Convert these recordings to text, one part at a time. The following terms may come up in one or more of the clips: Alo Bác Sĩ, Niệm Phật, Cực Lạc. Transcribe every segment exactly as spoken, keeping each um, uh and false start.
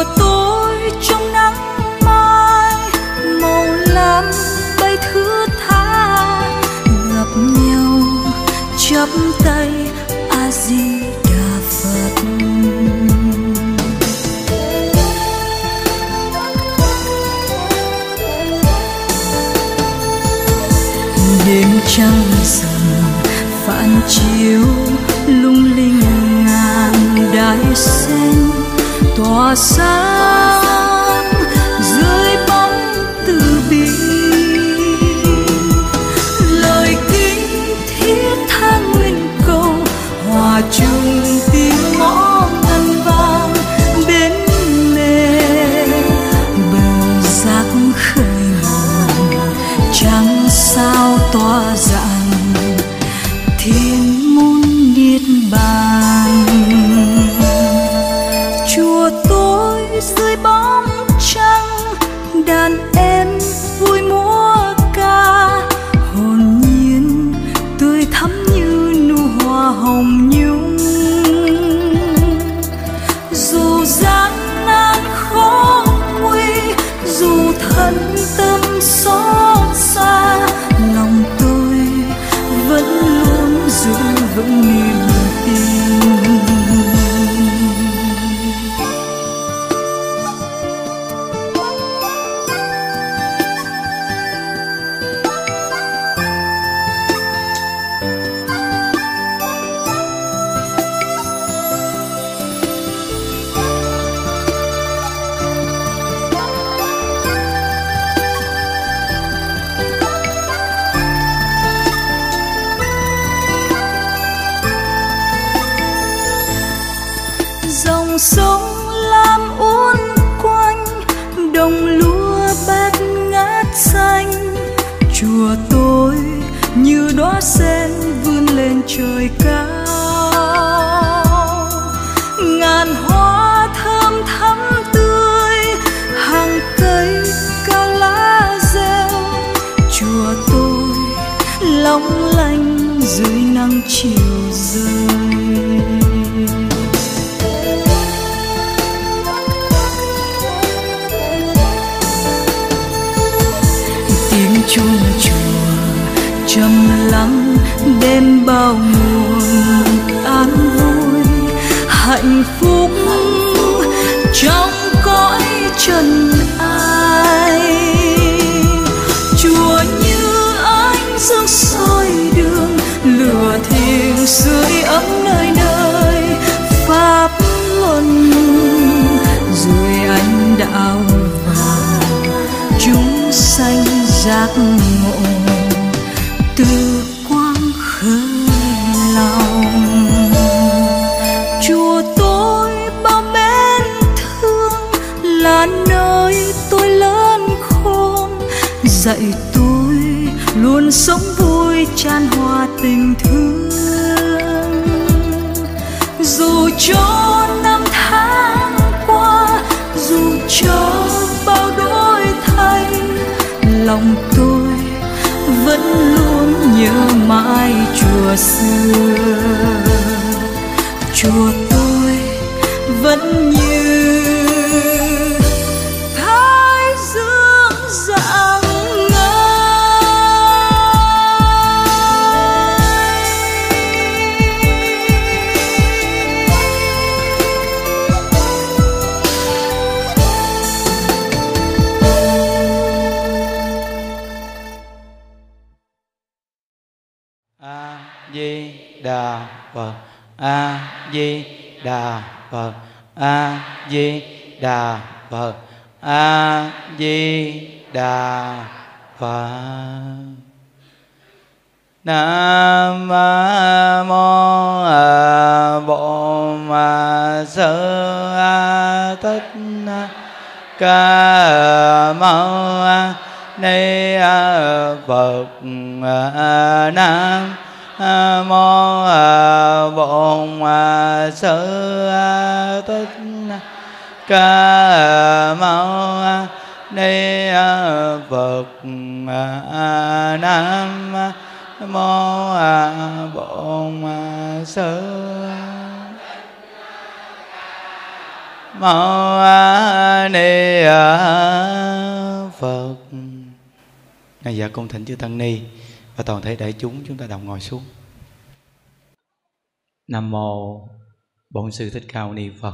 của tôi trong nắng mai màu lam bay thứ tha gặp nhau chắp tay A Di Đà Phật. Đêm trăng rằm phản chiếu lung linh ngàn đài sen tỏa sáng dưới bóng từ bi, lời kính thiết tha nguyện cầu hòa chung tiếng mõ ngân vang bên lề bờ giác khơi hồn trăng sao tỏa rạng thiên môn niết bàn. Chùa tôi dưới bóng trăng đàn em vui múa ca hồn nhiên tươi thắm như nụ hoa hồng nhung, dù gian nan khó nguy dù thân tâm xót xa lòng tôi vẫn luôn giữ vững niềm tin. Sông lam uốn quanh đồng lúa bát ngát xanh, chùa tôi như đóa sen vươn lên trời cao, ngàn hoa thơm thắm tươi hàng cây cao lá rêu, chùa tôi long lanh dưới nắng chiều rơi. Chuông chùa trầm lắng đêm bao nguồn an vui hạnh phúc trong cõi trần ai, chùa như ánh dương soi đường lửa thiêng sưởi ấm nơi nơi pháp luân rồi anh đạo vào chúng sanh giác ngộ từ quang khơi lòng. Chùa tôi bao mến thương là nơi tôi lớn khôn, dạy tôi luôn sống vui tràn hòa tình thương, dù cho năm tháng qua dù cho bao đổi thay lòng tôi vẫn luôn nhớ mãi chùa xưa, chùa tôi vẫn như thái dương rạng ngời. A-di-đà Phật, A-di-đà Phật, A-di-đà Phật, A-di-đà Phật. Nam mô Bổn Sư Thích-ca Mâu Ni Phật. Nam mô Bổn Sư Thích-ca Mâu Ni Phật. Nam mô Bổn Sư Mô A Ni Phật. Ngài dạ cung thỉnh chư tăng ni và toàn thể đại chúng, chúng ta đồng ngồi xuống. Nam mô Bổn Sư Thích-ca Ni Phật.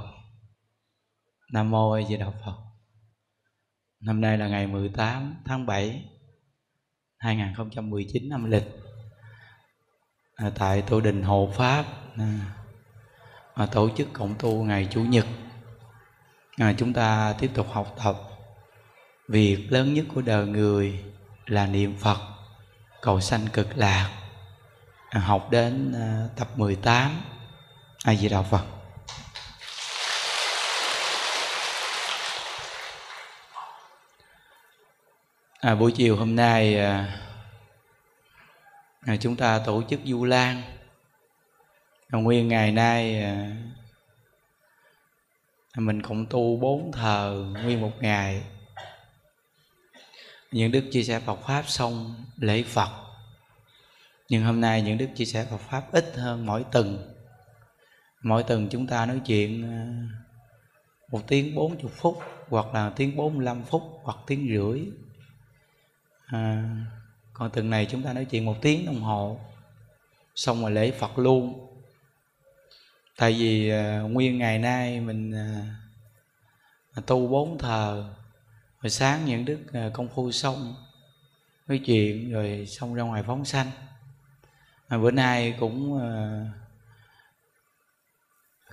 Nam mô A Di Đà Phật. Năm nay là ngày mười tám tháng bảy hai nghìn không trăm mười chín âm lịch, à, tại Tổ đình Hộ Pháp à, tổ chức cộng tu ngày Chủ nhật. À, chúng ta tiếp tục học tập. Việc lớn nhất của đời người là niệm Phật, cầu sanh cực lạc. À, học đến à, tập mười tám. A Di Đà Phật. À, buổi chiều hôm nay à, chúng ta tổ chức du lan. À, nguyên ngày nay à, mình cộng tu bốn thờ nguyên một ngày. Những đức chia sẻ Phật Pháp xong lễ Phật, nhưng hôm nay những đức chia sẻ Phật Pháp ít hơn mỗi tuần. Mỗi tuần chúng ta nói chuyện một tiếng bốn chục phút, hoặc là tiếng bốn mươi lăm phút, hoặc tiếng rưỡi. À, còn tuần này chúng ta nói chuyện một tiếng đồng hồ, xong rồi lễ Phật luôn. Tại vì à, nguyên ngày nay mình à, tu bốn thờ, rồi sáng những đức à, công phu xong nói chuyện, rồi xong ra ngoài phóng sanh. À, bữa nay cũng à,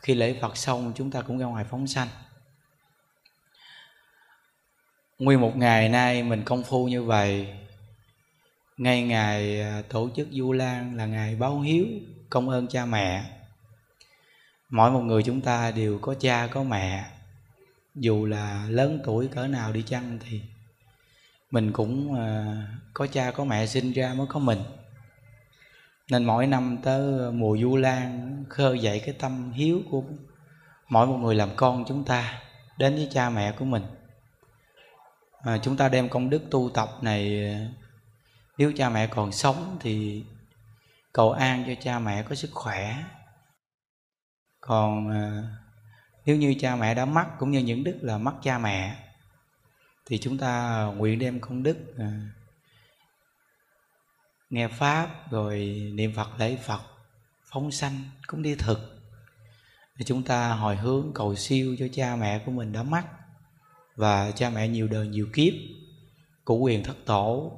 khi lễ Phật xong chúng ta cũng ra ngoài phóng sanh. Nguyên một ngày nay mình công phu như vậy. Ngay ngày à, tổ chức Vu Lan là ngày báo hiếu công ơn cha mẹ. Mỗi một người chúng ta đều có cha có mẹ, dù là lớn tuổi cỡ nào đi chăng thì mình cũng có cha có mẹ sinh ra mới có mình. Nên mỗi năm tới mùa Vu Lan khơi dậy cái tâm hiếu của mỗi một người làm con chúng ta đến với cha mẹ của mình. À, chúng ta đem công đức tu tập này, nếu cha mẹ còn sống thì cầu an cho cha mẹ có sức khỏe. Còn à, nếu như cha mẹ đã mất, cũng như những đức là mất cha mẹ, thì chúng ta nguyện đem công đức à, nghe Pháp, rồi niệm Phật, lễ Phật, phóng sanh cũng đi thực, thì chúng ta hồi hướng cầu siêu cho cha mẹ của mình đã mất, và cha mẹ nhiều đời nhiều kiếp của quyền thất tổ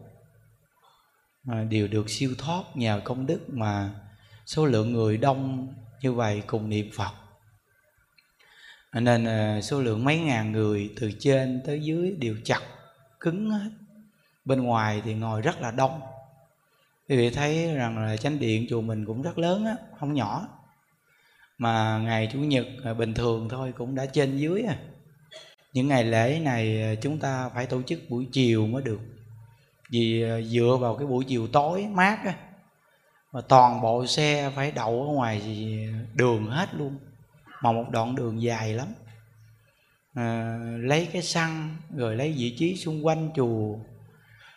à, đều được siêu thoát nhờ công đức mà số lượng người đông như vậy cùng niệm Phật. Nên số lượng mấy ngàn người từ trên tới dưới đều chặt cứng hết. Bên ngoài thì ngồi rất là đông. Quý vị thấy rằng là chánh điện chùa mình cũng rất lớn á, không nhỏ. Mà ngày Chủ nhật bình thường thôi cũng đã trên dưới à. Những ngày lễ này chúng ta phải tổ chức buổi chiều mới được. Vì dựa vào cái buổi chiều tối mát á, mà toàn bộ xe phải đậu ở ngoài đường hết luôn, mà một đoạn đường dài lắm. À, lấy cái xăng rồi lấy vị trí xung quanh chùa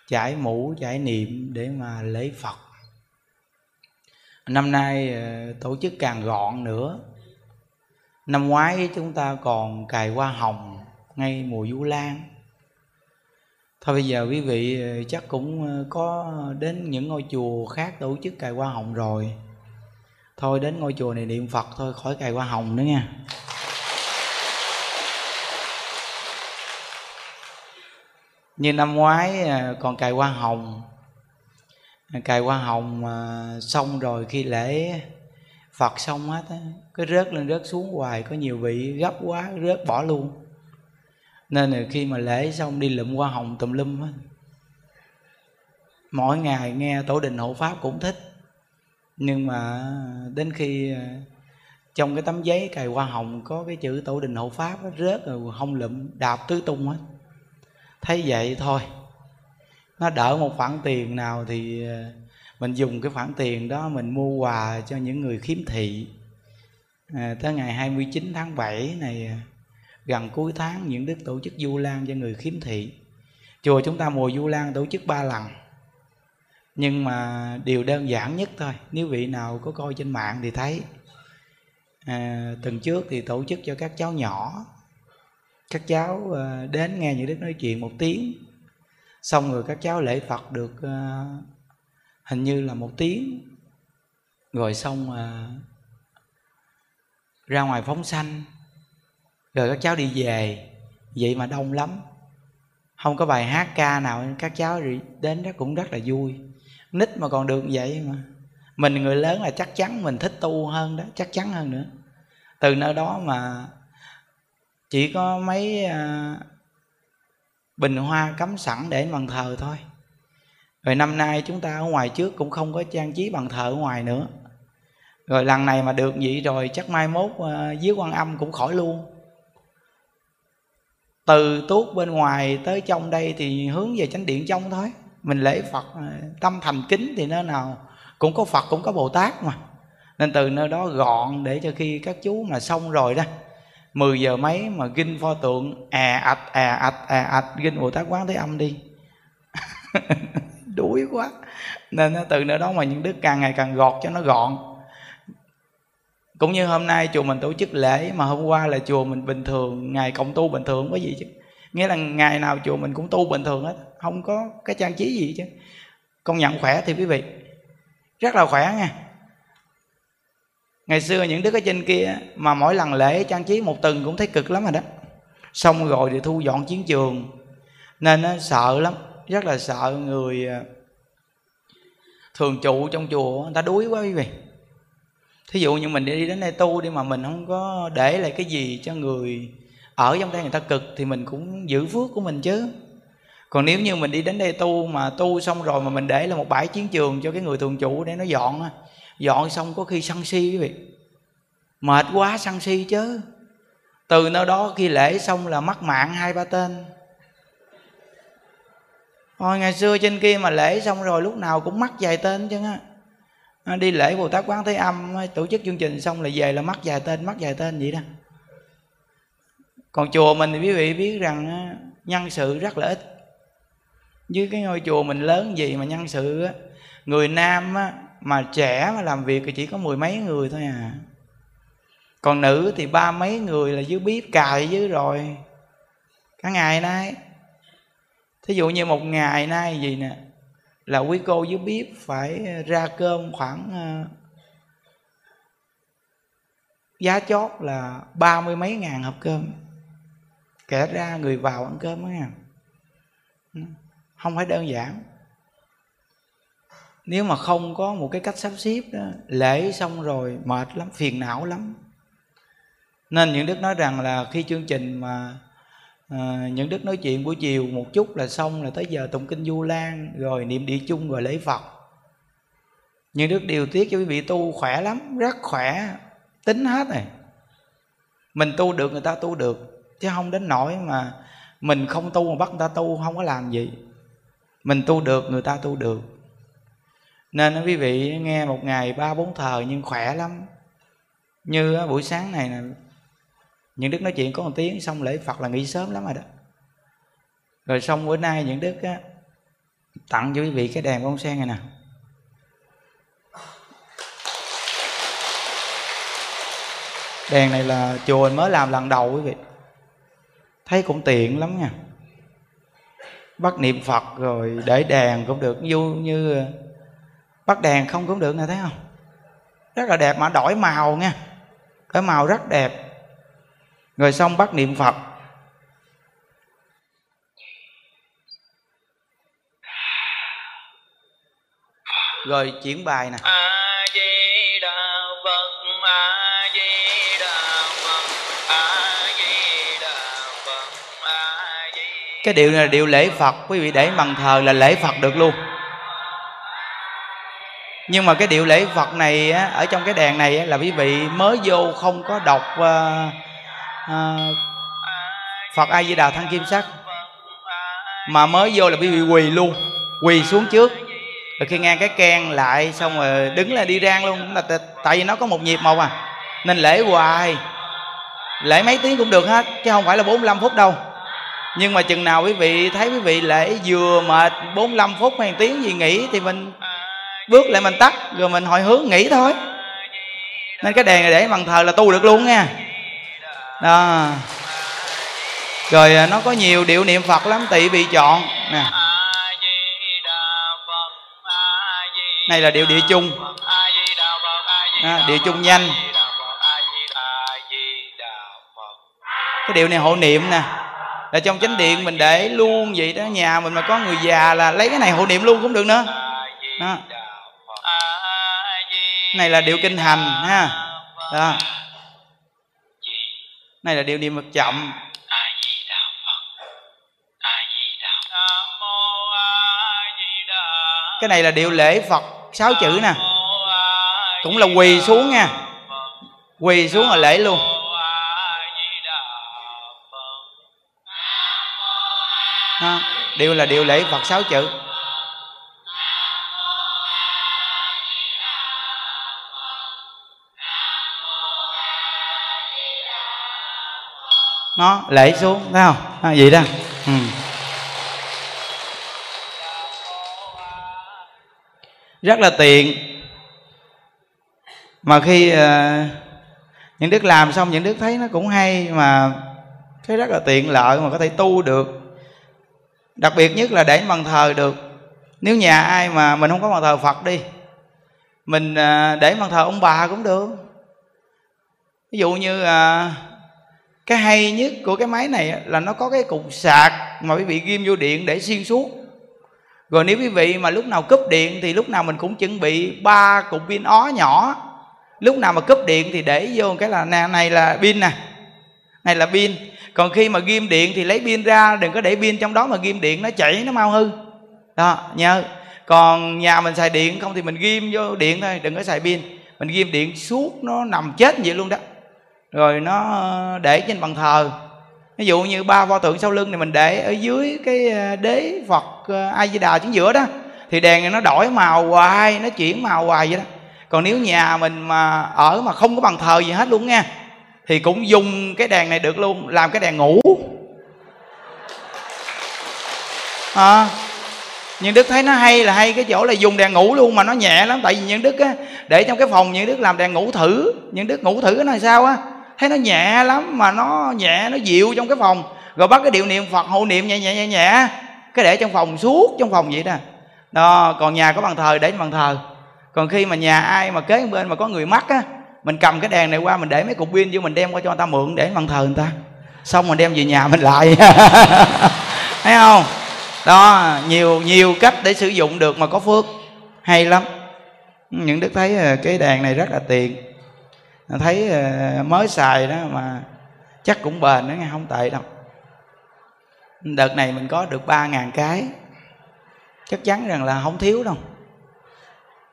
trải mũ trải niệm để mà lễ Phật. Năm nay tổ chức càng gọn nữa. Năm ngoái chúng ta còn cài hoa hồng ngay mùa Vu Lan. Thôi bây giờ quý vị chắc cũng có đến những ngôi chùa khác tổ chức cài hoa hồng rồi. Thôi đến ngôi chùa này niệm Phật thôi, khỏi cài hoa hồng nữa nha. Như năm ngoái còn cài hoa hồng. Cài hoa hồng xong rồi khi lễ Phật xong hết, cứ rớt lên rớt xuống hoài. Có nhiều vị gấp quá rớt bỏ luôn. Nên là khi mà lễ xong đi lượm hoa hồng tùm lum hết. Mỗi ngày nghe tổ đình hộ pháp cũng thích, nhưng mà đến khi trong cái tấm giấy cài hoa hồng có cái chữ tổ đình hộ pháp hết, rớt rồi không lụm đạp tứ tung hết. Thấy vậy thôi, nó đỡ một khoản tiền nào thì mình dùng cái khoản tiền đó mình mua quà cho những người khiếm thị. À, tới ngày hai mươi chín tháng bảy này, gần cuối tháng, những đức tổ chức Vu Lan cho người khiếm thị. Chùa chúng ta mùa Vu Lan tổ chức ba lần. Nhưng mà điều đơn giản nhất thôi, nếu vị nào có coi trên mạng thì thấy. À, tuần trước thì tổ chức cho các cháu nhỏ, các cháu đến nghe những Đức nói chuyện một tiếng, xong rồi các cháu lễ Phật được uh, hình như là một tiếng, rồi xong uh, ra ngoài phóng sanh, rồi các cháu đi về. Vậy mà đông lắm, không có bài hát ca nào, các cháu đến đó cũng rất là vui. Nít mà còn được vậy mà, mình người lớn là chắc chắn mình thích tu hơn đó, chắc chắn hơn nữa. Từ nơi đó mà chỉ có mấy uh, bình hoa cắm sẵn để bàn thờ thôi. Rồi năm nay chúng ta ở ngoài trước cũng không có trang trí bàn thờ ở ngoài nữa. Rồi lần này mà được vậy rồi chắc mai mốt uh, dưới Quan Âm cũng khỏi luôn. Từ tuốt bên ngoài tới trong đây thì hướng về chánh điện trong thôi. Mình lễ Phật tâm thành kính thì nơi nào cũng có Phật, cũng có Bồ Tát mà. Nên từ nơi đó gọn để cho khi các chú mà xong rồi đó, mười giờ mấy mà ghinh pho tượng à ạch à ạch à ạch ghinh Bồ Tát Quán Thế Âm đi. Đuối quá. Nên từ nơi đó mà những Đức càng ngày càng gọt cho nó gọn. Cũng như hôm nay chùa mình tổ chức lễ, mà hôm qua là chùa mình bình thường, ngày cộng tu bình thường, có gì chứ. Nghĩa là ngày nào chùa mình cũng tu bình thường hết, không có cái trang trí gì chứ. Công nhận khỏe thì quý vị, rất là khỏe nha. Ngày xưa những Đức ở trên kia mà mỗi lần lễ trang trí một tuần cũng thấy cực lắm rồi đó. Xong rồi thì thu dọn chiến trường, nên nó sợ lắm, rất là sợ. Người thường trụ trong chùa người ta đuối quá quý vị. Thí dụ như mình đi đến đây tu đi mà mình không có để lại cái gì cho người ở trong đây người ta cực thì mình cũng giữ phước của mình chứ. Còn nếu như mình đi đến đây tu mà tu xong rồi mà mình để là một bãi chiến trường cho cái người thường trụ để nó dọn, dọn xong có khi sân si quý vị, mệt quá sân si chứ. Từ nơi đó khi lễ xong là mất mạng hai ba tên. Hồi ngày xưa trên kia mà lễ xong rồi lúc nào cũng mất vài tên chứ á. Đi lễ Bồ Tát Quán Thế Âm tổ chức chương trình xong là về là mắc vài tên, mắc vài tên vậy đó. Còn chùa mình thì quý vị biết rằng nhân sự rất là ít. Với cái ngôi chùa mình lớn gì mà nhân sự, người nam mà trẻ mà làm việc thì chỉ có mười mấy người thôi à. Còn nữ thì ba mấy người là dưới bếp cài dưới rồi cả ngày nay. Thí dụ như một ngày nay gì nè, là quý cô dưới bếp phải ra cơm khoảng uh, giá chót là ba mươi mấy ngàn hộp cơm. Kể ra người vào ăn cơm đó nha, không phải đơn giản. Nếu mà không có một cái cách sắp xếp đó, lễ xong rồi mệt lắm, phiền não lắm. Nên những Đức nói rằng là khi chương trình mà À, những Đức nói chuyện buổi chiều một chút là xong, là tới giờ tụng kinh Du Lan rồi niệm địa chung rồi lễ Phật. Những Đức điều tiết cho quý vị tu khỏe lắm, rất khỏe, tính hết này. Mình tu được người ta tu được, chứ không đến nỗi mà mình không tu mà bắt người ta tu, không có làm gì. Mình tu được người ta tu được. Nên quý vị nghe một ngày ba bốn thờ nhưng khỏe lắm. Như buổi sáng này nè, những Đức nói chuyện có một tiếng xong lễ Phật là nghỉ sớm lắm rồi đó. Rồi xong bữa nay những Đức á, tặng cho quý vị cái đèn bông sen này nè. Đèn này là chùa mới làm lần đầu quý vị. Thấy cũng tiện lắm nha. Bắt niệm Phật rồi để đèn cũng được, như, như bắt đèn không cũng được nè, thấy không? Rất là đẹp mà đổi màu nha. Đổi màu rất đẹp. Rồi xong bắt niệm Phật. Rồi chuyển bài nè. A Di Đà Phật, A Di Đà Phật, A Di Đà Phật, A Di. Cái điệu này là điệu lễ Phật, quý vị để bàn thờ là lễ Phật được luôn. Nhưng mà cái điệu lễ Phật này á, ở trong cái đàn này á, là quý vị mới vô không có đọc uh, À, Phật A Di Đà Thăng Kim Sắc, mà mới vô là bị, bị quỳ luôn, quỳ xuống trước. Rồi khi nghe cái keng lại xong rồi đứng là đi rang luôn, là tại vì nó có một nhịp một à. Nên lễ hoài, lễ mấy tiếng cũng được hết, chứ không phải là bốn mươi lăm phút đâu. Nhưng mà chừng nào quý vị thấy quý vị lễ vừa mệt bốn mươi lăm phút hay tiếng gì nghỉ thì mình bước lại mình tắt, rồi mình hồi hướng nghỉ thôi. Nên cái đèn này để bàn thờ là tu được luôn nha. Đó. Rồi nó có nhiều điệu niệm Phật lắm, tùy bị chọn nè. Này là điệu địa chung à, địa chung nhanh. Cái điệu này hộ niệm nè, là trong chánh điện mình để luôn vậy đó. Nhà mình mà có người già là lấy cái này hộ niệm luôn cũng được nữa đó. Này là điệu kinh hành ha. Đó. Này là điệu niệm Phật chậm. Cái này là điệu lễ Phật sáu chữ nè, cũng là quỳ xuống nha, quỳ xuống là lễ luôn. Đó. Điệu là điệu lễ Phật sáu chữ. Nó lễ xuống, thấy không? À, vậy đó. Ừ. Rất là tiện. Mà khi uh, những Đức làm xong, những Đức thấy nó cũng hay, mà cái rất là tiện lợi mà có thể tu được. Đặc biệt nhất là để bàn thờ được. Nếu nhà ai mà mình không có bàn thờ Phật đi, mình uh, để bàn thờ ông bà cũng được. Ví dụ như uh, cái hay nhất của cái máy này là nó có cái cục sạc mà quý vị ghim vô điện để xuyên suốt. Rồi nếu quý vị mà lúc nào cúp điện thì lúc nào mình cũng chuẩn bị ba cục pin ó nhỏ. Lúc nào mà cúp điện thì để vô cái là này, này là pin nè, này là pin. Còn khi mà ghim điện thì lấy pin ra, đừng có để pin trong đó mà ghim điện, nó chảy nó mau hư. Đó nhớ. Còn nhà mình xài điện không thì mình ghim vô điện thôi, đừng có xài pin. Mình ghim điện suốt nó nằm chết vậy luôn đó. Rồi nó để trên bàn thờ. Ví dụ như ba pho tượng sau lưng này mình để ở dưới cái đế Phật A Di Đà chính giữa đó, thì đèn này nó đổi màu hoài, nó chuyển màu hoài vậy đó. Còn nếu nhà mình mà ở mà không có bàn thờ gì hết luôn nha, thì cũng dùng cái đèn này được luôn, làm cái đèn ngủ à. Nhưng Đức thấy nó hay là hay cái chỗ là dùng đèn ngủ luôn mà nó nhẹ lắm. Tại vì những Đức á, để trong cái phòng những Đức làm đèn ngủ thử, những Đức ngủ thử nó sao á, thấy nó nhẹ lắm mà nó nhẹ, nó dịu trong cái phòng. Rồi bắt cái điệu niệm Phật hộ niệm nhẹ nhẹ nhẹ nhẹ, cái để trong phòng suốt trong phòng vậy đó. Đó, còn nhà có bàn thờ để bàn thờ. Còn khi mà nhà ai mà kế bên mà có người mắc á, mình cầm cái đèn này qua mình để mấy cục pin vô, mình đem qua cho người ta mượn để bàn thờ người ta, xong mình đem về nhà mình lại. Thấy không? Đó, nhiều nhiều cách để sử dụng được mà có phước, hay lắm. Những Đức thấy cái đèn này rất là tiện. Thấy mới xài đó mà chắc cũng bền đó nghe, không tệ đâu. Đợt này mình có được ba ngàn cái, chắc chắn rằng là không thiếu đâu.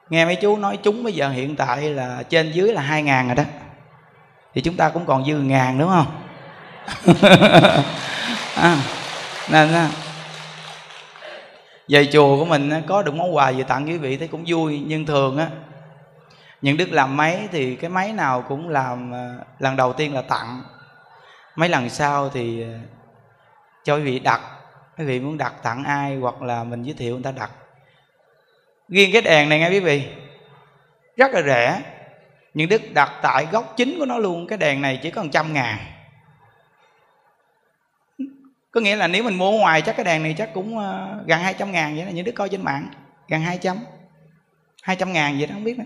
Nghe mấy chú nói chúng bây giờ hiện tại là trên dưới là hai ngàn rồi đó, thì chúng ta cũng còn dư ngàn đúng không? À, nên về chùa của mình có được món quà gì tặng quý vị thấy cũng vui. Nhưng thường á, những Đức làm máy thì cái máy nào cũng làm lần đầu tiên là tặng, mấy lần sau thì cho quý vị đặt. Quý vị muốn đặt tặng ai hoặc là mình giới thiệu người ta đặt. Riêng cái đèn này nghe quý vị rất là rẻ, những Đức đặt tại góc chính của nó luôn. Cái đèn này chỉ có một trăm ngàn, có nghĩa là nếu mình mua ngoài chắc cái đèn này chắc cũng gần hai trăm ngàn vậy đó. Những Đức coi trên mạng gần hai trăm hai trăm ngàn vậy đó, không biết nữa.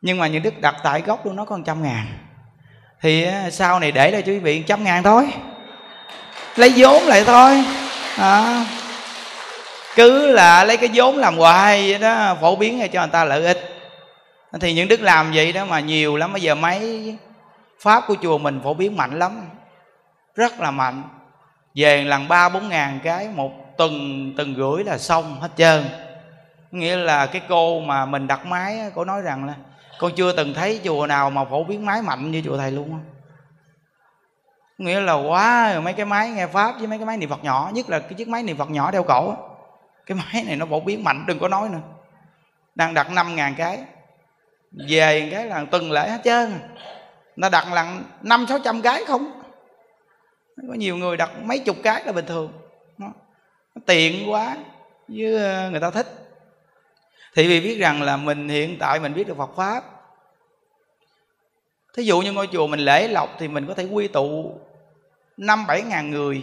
Nhưng mà những Đức đặt tại góc luôn, nó có một trăm ngàn. Thì sau này để lại cho quý vị một trăm ngàn thôi, lấy vốn lại thôi à. Cứ là lấy cái vốn làm hoài vậy đó, phổ biến cho người ta lợi ích. Thì những Đức làm vậy đó mà nhiều lắm. Bây giờ máy Pháp của chùa mình phổ biến mạnh lắm, rất là mạnh. Về lần ba bốn ngàn cái một tuần, tuần rưỡi là xong hết trơn. Nghĩa là cái cô mà mình đặt máy, cô nói rằng là con chưa từng thấy chùa nào mà phổ biến máy mạnh như chùa thầy luôn á. Nghĩa là quá wow, mấy cái máy nghe Pháp với mấy cái máy niệm Phật nhỏ, nhất là cái chiếc máy niệm Phật nhỏ đeo cổ á, cái máy này nó phổ biến mạnh đừng có nói nữa. Đang đặt năm ngàn cái, về cái là tuần lễ hết trơn. Nó đặt lần năm sáu trăm cái không. Có nhiều người đặt mấy chục cái là bình thường. Nó, nó tiện quá với người ta thích. Thì vì biết rằng là mình hiện tại mình biết được Phật Pháp. Thí dụ như ngôi chùa mình lễ lọc thì mình có thể quy tụ năm bảy ngàn người.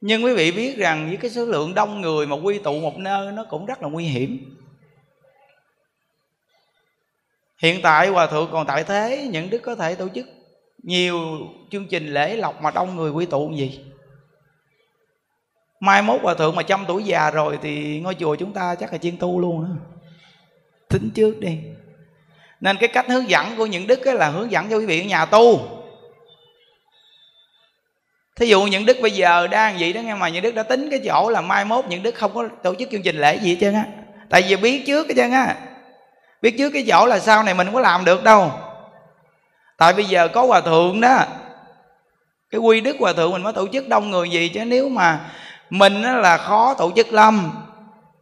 Nhưng quý vị biết rằng với cái số lượng đông người mà quy tụ một nơi nó cũng rất là nguy hiểm. Hiện tại Hòa Thượng còn tại thế, những đức có thể tổ chức nhiều chương trình lễ lộc mà đông người quy tụ gì. Mai mốt Hòa Thượng mà trăm tuổi già rồi thì ngôi chùa chúng ta chắc là chiên tu luôn đó. Tính trước đi. Nên cái cách hướng dẫn của những đức là hướng dẫn cho quý vị ở nhà tu. Thí dụ những đức bây giờ đang vậy đó nghe, mà những đức đã tính cái chỗ là mai mốt những đức không có tổ chức chương trình lễ gì hết trơn á. Tại vì biết trước hết trơn á. Biết trước cái chỗ là sau này mình không có làm được đâu. Tại bây giờ có Hòa Thượng đó, cái quy đức Hòa Thượng mình mới tổ chức đông người gì. Chứ nếu mà mình là khó tổ chức lắm.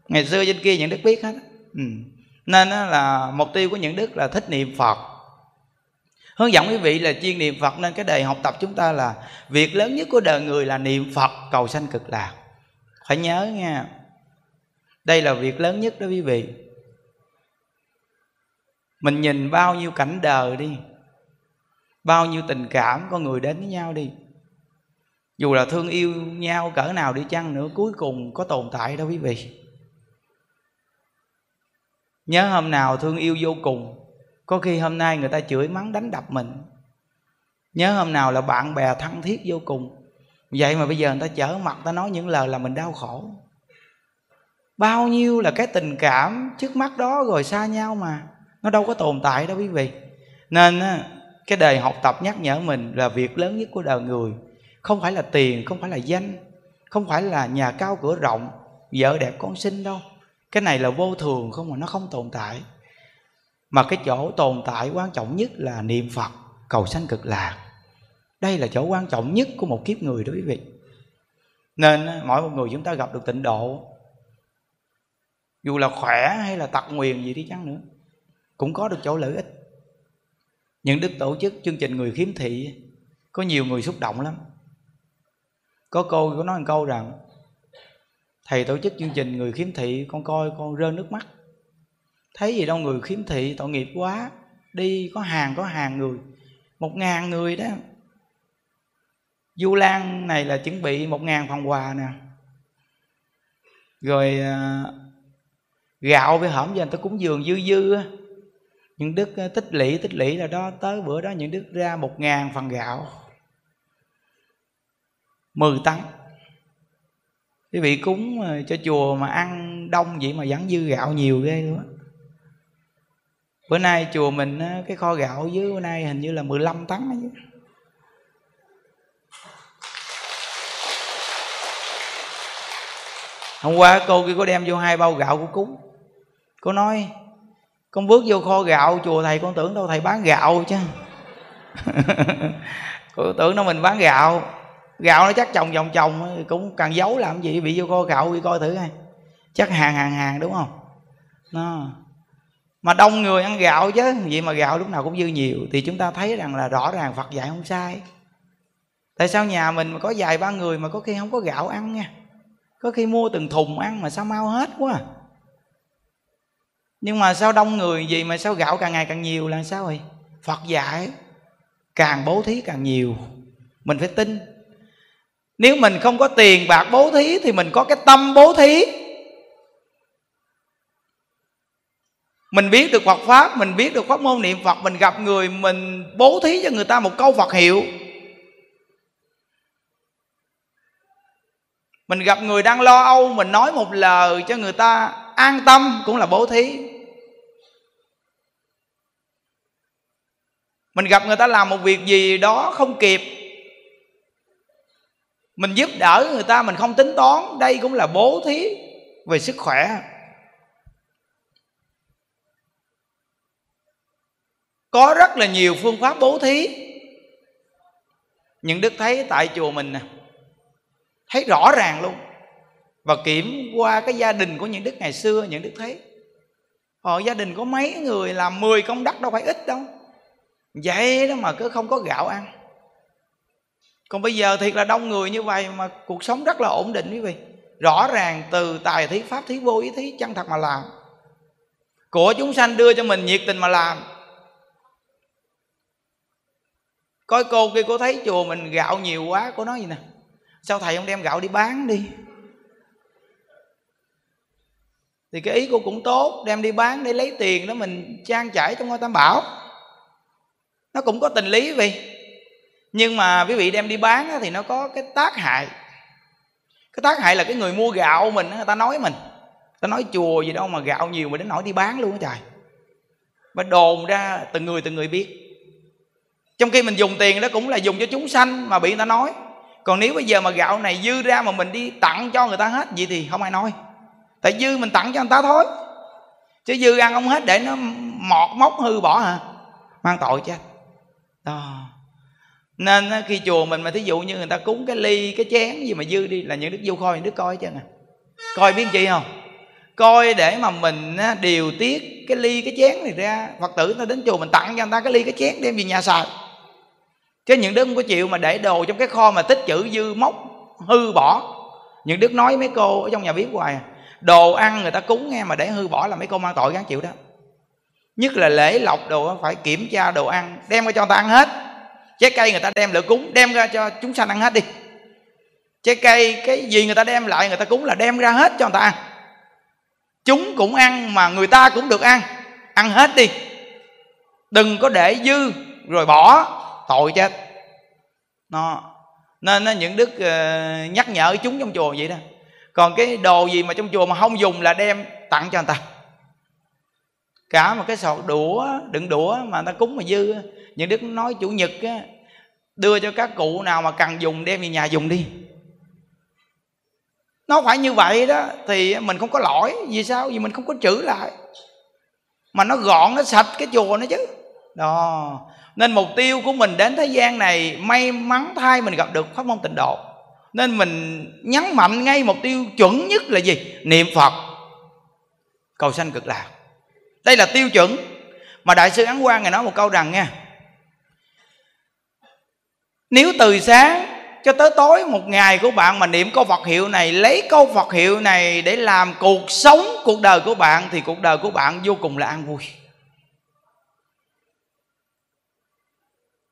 Ngày xưa trên kia những đức biết hết. Ừ. Nên là mục tiêu của những đức là thích niệm Phật, hướng dẫn quý vị là chuyên niệm Phật. Nên cái đề học tập chúng ta là việc lớn nhất của đời người là niệm Phật cầu sanh cực lạc. Phải nhớ nha, đây là việc lớn nhất đó quý vị. Mình nhìn bao nhiêu cảnh đời đi, bao nhiêu tình cảm con người đến với nhau đi, dù là thương yêu nhau cỡ nào đi chăng nữa, cuối cùng có tồn tại đâu quý vị. Nhớ hôm nào thương yêu vô cùng, có khi hôm nay người ta chửi mắng đánh đập mình. Nhớ hôm nào là bạn bè thân thiết vô cùng, vậy mà bây giờ người ta trở mặt, ta nói những lời là mình đau khổ. Bao nhiêu là cái tình cảm trước mắt đó rồi xa nhau mà, nó đâu có tồn tại đâu quý vị. Nên cái đề học tập nhắc nhở mình là việc lớn nhất của đời người. Không phải là tiền, không phải là danh, không phải là nhà cao cửa rộng, vợ đẹp con xinh đâu. Cái này là vô thường không mà, nó không tồn tại. Mà cái chỗ tồn tại quan trọng nhất là niệm Phật cầu sanh cực lạc. Đây là chỗ quan trọng nhất của một kiếp người đó quý vị. Nên mỗi một người chúng ta gặp được tịnh độ, dù là khỏe hay là tật nguyền gì đi chăng nữa, cũng có được chỗ lợi ích. Những đức tổ chức chương trình người khiếm thị, có nhiều người xúc động lắm. Có cô có nói một câu rằng: thầy tổ chức chương trình người khiếm thị, con coi con rơi nước mắt. Thấy gì đâu người khiếm thị tội nghiệp quá, đi có hàng có hàng người, một ngàn người đó. Du Lan này là chuẩn bị một ngàn phần quà nè, rồi gạo với hổm giờ người ta cúng dường dư dư á. Những đức tích lũy tích lũy là đó, tới bữa đó những đức ra một ngàn phần gạo mười tấn. Quý vị cúng cho chùa mà ăn đông vậy mà vẫn dư gạo nhiều ghê luôn á. Bữa nay chùa mình cái kho gạo dưới bữa nay hình như là mười lăm tấn đó chứ. Hôm qua cô kia có đem vô hai bao gạo của cúng. Cô nói: con bước vô kho gạo chùa thầy, con tưởng đâu thầy bán gạo chứ. Cô tưởng đâu mình bán gạo. Gạo nó chắc chồng chồng chồng cũng càng giấu làm gì. Bị vô kho gạo đi coi thử hay, chắc hàng hàng hàng đúng không nó. Mà đông người ăn gạo chứ, vậy mà gạo lúc nào cũng dư nhiều. Thì chúng ta thấy rằng là rõ ràng Phật dạy không sai. Tại sao nhà mình mà có vài ba người mà có khi không có gạo ăn nha, có khi mua từng thùng ăn mà sao mau hết quá. Nhưng mà sao đông người gì mà sao gạo càng ngày càng nhiều là sao vậy? Phật dạy càng bố thí càng nhiều, mình phải tin. Nếu mình không có tiền bạc bố thí thì mình có cái tâm bố thí. Mình biết được Phật Pháp, mình biết được pháp môn niệm Phật, mình gặp người mình bố thí cho người ta một câu Phật hiệu. Mình gặp người đang lo âu, mình nói một lời cho người ta an tâm cũng là bố thí. Mình gặp người ta làm một việc gì đó không kịp, mình giúp đỡ người ta, mình không tính toán, đây cũng là bố thí về sức khỏe. Có rất là nhiều phương pháp bố thí. Những đức thấy tại chùa mình nè, thấy rõ ràng luôn. Và kiểm qua cái gia đình của những đức ngày xưa, những đức thấy họ gia đình có mấy người làm mười công đắc đâu phải ít đâu. Vậy đó mà cứ không có gạo ăn. Còn bây giờ thiệt là đông người như vậy mà cuộc sống rất là ổn định quý vị. Rõ ràng từ tài thí, pháp thí, vô ý thí, chân thật mà làm. Của chúng sanh đưa cho mình nhiệt tình mà làm. Coi cô kia cô thấy chùa mình gạo nhiều quá, cô nói gì nè: sao thầy không đem gạo đi bán đi? Thì cái ý cô cũng tốt, đem đi bán để lấy tiền đó mình trang trải trong ngôi Tam Bảo, nó cũng có tình lý vì. Nhưng mà quý vị đem đi bán thì nó có cái tác hại. Cái tác hại là cái người mua gạo mình, người ta nói mình, người ta nói chùa gì đâu mà gạo nhiều mà đến nỗi đi bán luôn á trời. Mà đồn ra từng người từng người biết. Trong khi mình dùng tiền đó cũng là dùng cho chúng sanh mà bị người ta nói. Còn nếu bây giờ mà gạo này dư ra mà mình đi tặng cho người ta hết, vậy thì không ai nói. Tại dư mình tặng cho người ta thôi, chứ dư ăn không hết để nó mọt móc hư bỏ hả? Mang tội chết đó. Nên khi chùa mình mà thí dụ như người ta cúng cái ly, cái chén gì mà dư đi là những đức vô khôi, những đức coi chứ nè. Coi biết chi không? Coi để mà mình điều tiết cái ly, cái chén này ra. Phật tử ta đến chùa mình tặng cho người ta cái ly, cái chén đem về nhà xài. Chứ những đức không có chịu mà để đồ trong cái kho mà tích chữ dư móc hư bỏ. Những đức nói mấy cô ở trong nhà bếp hoài à, đồ ăn người ta cúng nghe mà để hư bỏ là mấy cô mang tội gắng chịu đó. Nhất là lễ lọc đồ phải kiểm tra đồ ăn, đem ra cho người ta ăn hết. Trái cây người ta đem lễ cúng, đem ra cho chúng sanh ăn hết đi. Trái cây cái gì người ta đem lại người ta cúng là đem ra hết cho người ta ăn. Chúng cũng ăn mà người ta cũng được ăn, ăn hết đi. Đừng có để dư rồi bỏ, tội chết. Nó nên những đức nhắc nhở chúng trong chùa vậy đó. Còn cái đồ gì mà trong chùa mà không dùng là đem tặng cho người ta. Cả một cái sọt đũa, đựng đũa mà người ta cúng mà dư, những đức nói chủ nhật á, đưa cho các cụ nào mà cần dùng đem về nhà dùng đi. Nó phải như vậy đó thì mình không có lỗi. Vì sao? Vì mình không có trữ lại mà nó gọn, nó sạch cái chùa nó chứ đó. Nên mục tiêu của mình đến thế gian này, may mắn thay mình gặp được pháp môn Tịnh Độ, nên mình nhấn mạnh ngay mục tiêu chuẩn nhất là gì? Niệm Phật cầu sanh Cực Lạc. Đây là tiêu chuẩn mà Đại sư Ấn Quang ngài nói một câu rằng nha: nếu từ sáng cho tới tối một ngày của bạn mà niệm câu Phật hiệu này, lấy câu Phật hiệu này để làm cuộc sống, cuộc đời của bạn, thì cuộc đời của bạn vô cùng là an vui.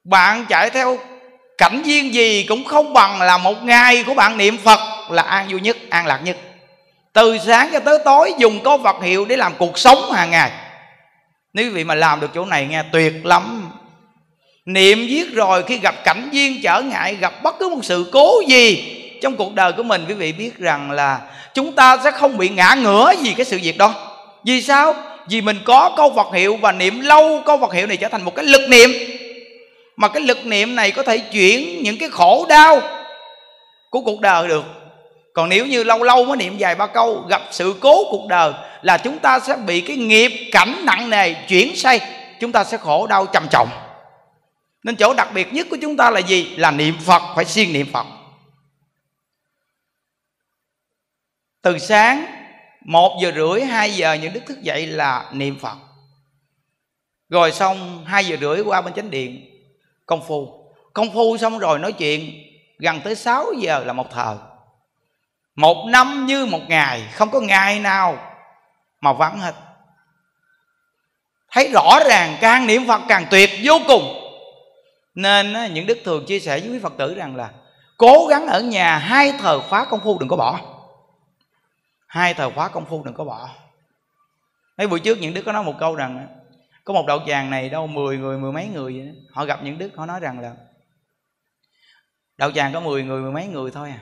Bạn chạy theo cảnh duyên gì cũng không bằng là một ngày của bạn niệm Phật là an vui nhất, an lạc nhất. Từ sáng cho tới tối dùng câu Phật hiệu để làm cuộc sống hàng ngày. Nếu quý vị mà làm được chỗ này nghe tuyệt lắm. Niệm giết rồi khi gặp cảnh duyên trở ngại, gặp bất cứ một sự cố gì trong cuộc đời của mình, quý vị biết rằng là chúng ta sẽ không bị ngã ngửa vì cái sự việc đó. Vì sao? Vì mình có câu Phật hiệu và niệm lâu, câu Phật hiệu này trở thành một cái lực niệm. Mà cái lực niệm này có thể chuyển những cái khổ đau của cuộc đời được. Còn nếu như lâu lâu mới niệm vài ba câu, gặp sự cố cuộc đời là chúng ta sẽ bị cái nghiệp cảnh nặng nề chuyển say, chúng ta sẽ khổ đau trầm trọng. Nên chỗ đặc biệt nhất của chúng ta là gì? Là niệm Phật, phải siêng niệm Phật. Từ sáng một giờ rưỡi, hai giờ những đức thức dậy là niệm Phật. Rồi xong hai giờ rưỡi qua bên chánh điện công phu. Công phu xong rồi nói chuyện gần tới sáu giờ là một thời. Một năm như một ngày, không có ngày nào mà vắng hết. Thấy rõ ràng càng niệm Phật càng tuyệt vô cùng. Nên những đức thường chia sẻ với quý Phật tử rằng là cố gắng ở nhà hai thời khóa công phu đừng có bỏ. Hai thời khóa công phu đừng có bỏ. Mấy buổi trước những đức có nói một câu rằng có một đạo tràng này đâu mười người, mười mấy người vậy đó. Họ gặp những đức họ nói rằng là đạo tràng có mười người, mười mấy người thôi à.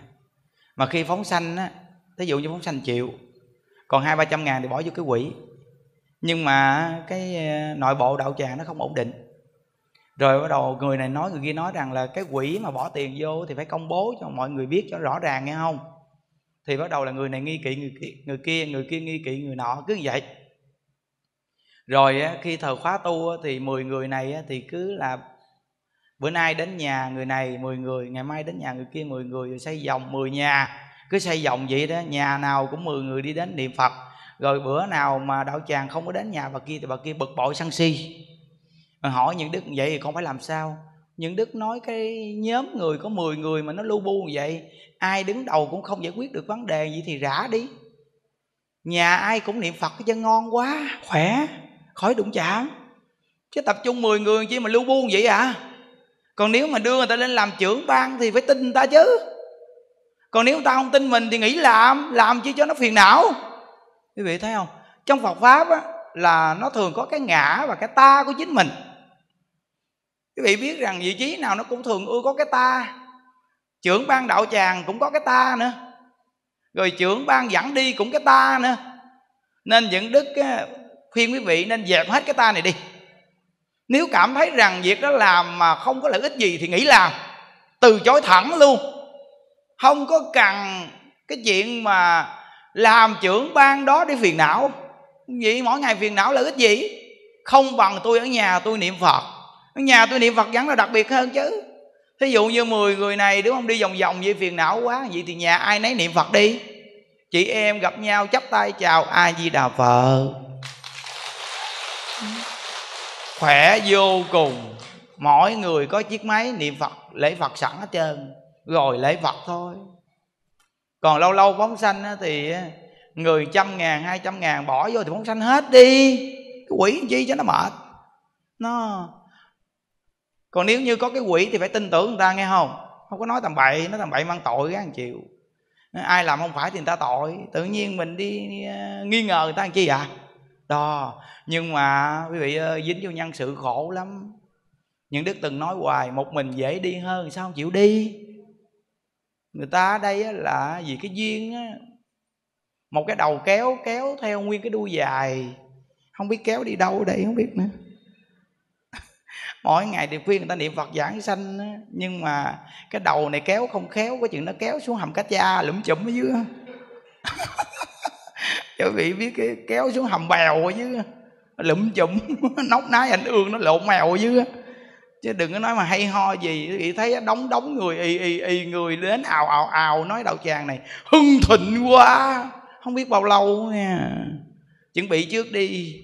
Mà khi phóng sanh á, thí dụ như phóng sanh chịu, còn hai ba trăm ngàn thì bỏ vô cái quỹ. Nhưng mà cái nội bộ đạo tràng nó không ổn định. Rồi bắt đầu người này nói, người kia nói rằng là cái quỹ mà bỏ tiền vô thì phải công bố cho mọi người biết cho rõ ràng nghe không. Thì bắt đầu là người này nghi kỵ người kia, người kia, người kia nghi kỵ người nọ, cứ vậy. Rồi khi thời khóa tu thì mười người này thì cứ là bữa nay đến nhà người này mười người, ngày mai đến nhà người kia mười người, rồi xây vòng mười nhà. Cứ xây vòng vậy đó, nhà nào cũng mười người đi đến niệm Phật. Rồi bữa nào mà đạo tràng không có đến nhà bà kia thì bà kia bực bội sân si. Mà hỏi những đức vậy thì con phải làm sao? Những đức nói cái nhóm người có mười người mà nó lu bu vậy, ai đứng đầu cũng không giải quyết được vấn đề, vậy thì rã đi. Nhà ai cũng niệm Phật cái chân ngon quá, khỏe, khỏi đụng chạm. Chứ tập trung mười người chi mà lu bu vậy à? Còn nếu mà đưa người ta lên làm trưởng ban thì phải tin người ta chứ. Còn nếu người ta không tin mình thì nghĩ làm, làm chứ cho nó phiền não. Quý vị thấy không? Trong Phật Pháp á, là nó thường có cái ngã và cái ta của chính mình. Quý vị biết rằng vị trí nào nó cũng thường ưa có cái ta. Trưởng ban đạo tràng cũng có cái ta nữa, rồi trưởng ban dẫn đi cũng cái ta nữa. Nên Dẫn Đức khuyên quý vị nên dẹp hết cái ta này đi. Nếu cảm thấy rằng việc đó làm mà không có lợi ích gì thì nghỉ làm, từ chối thẳng luôn. Không có cần cái chuyện mà làm trưởng ban đó để phiền não. Vậy mỗi ngày phiền não lợi ích gì? Không bằng tôi ở nhà tôi niệm Phật. Ở nhà tôi niệm Phật vẫn là đặc biệt hơn chứ. Thí dụ như mười người này đúng không, đi vòng vòng vậy phiền não quá, vậy thì nhà ai nấy niệm Phật đi. Chị em gặp nhau chắp tay chào A Di Đà Phật. Khỏe vô cùng. Mỗi người có chiếc máy niệm Phật, lễ Phật sẵn hết trơn. Rồi lễ Phật thôi. Còn lâu lâu phóng sanh thì người trăm ngàn, hai trăm ngàn bỏ vô thì phóng sanh hết đi. Cái quỷ chi cho nó mệt. Nó... Còn nếu như có cái quỷ thì phải tin tưởng người ta nghe không? Không có nói tầm bậy, nói tầm bậy mang tội á, chịu. Ai làm không phải thì người ta tội. Tự nhiên mình đi nghi ngờ người ta làm chi vậy? Đó. Nhưng mà quý vị ơi, dính vô nhân sự khổ lắm. Những Đức từng nói hoài, một mình dễ đi hơn sao không chịu đi. Người ta ở đây là vì cái duyên á, một cái đầu kéo kéo theo nguyên cái đuôi dài, không biết kéo đi đâu đây không biết nữa. Mỗi ngày thì khuyên người ta niệm Phật giảng sanh, nhưng mà cái đầu này kéo không khéo, có chuyện nó kéo xuống hầm cá cha lụm chụm ở dưới. Quý vị biết cái kéo xuống hầm bèo ở dưới, lụm chụm nóc nái ảnh ương nó lộn mèo ở dưới. Chứ đừng có nói mà hay ho gì. Quý vị thấy đóng đóng người y y y người đến ào ào ào, nói đạo tràng này hưng thịnh quá, không biết bao lâu nha. Chuẩn bị trước đi.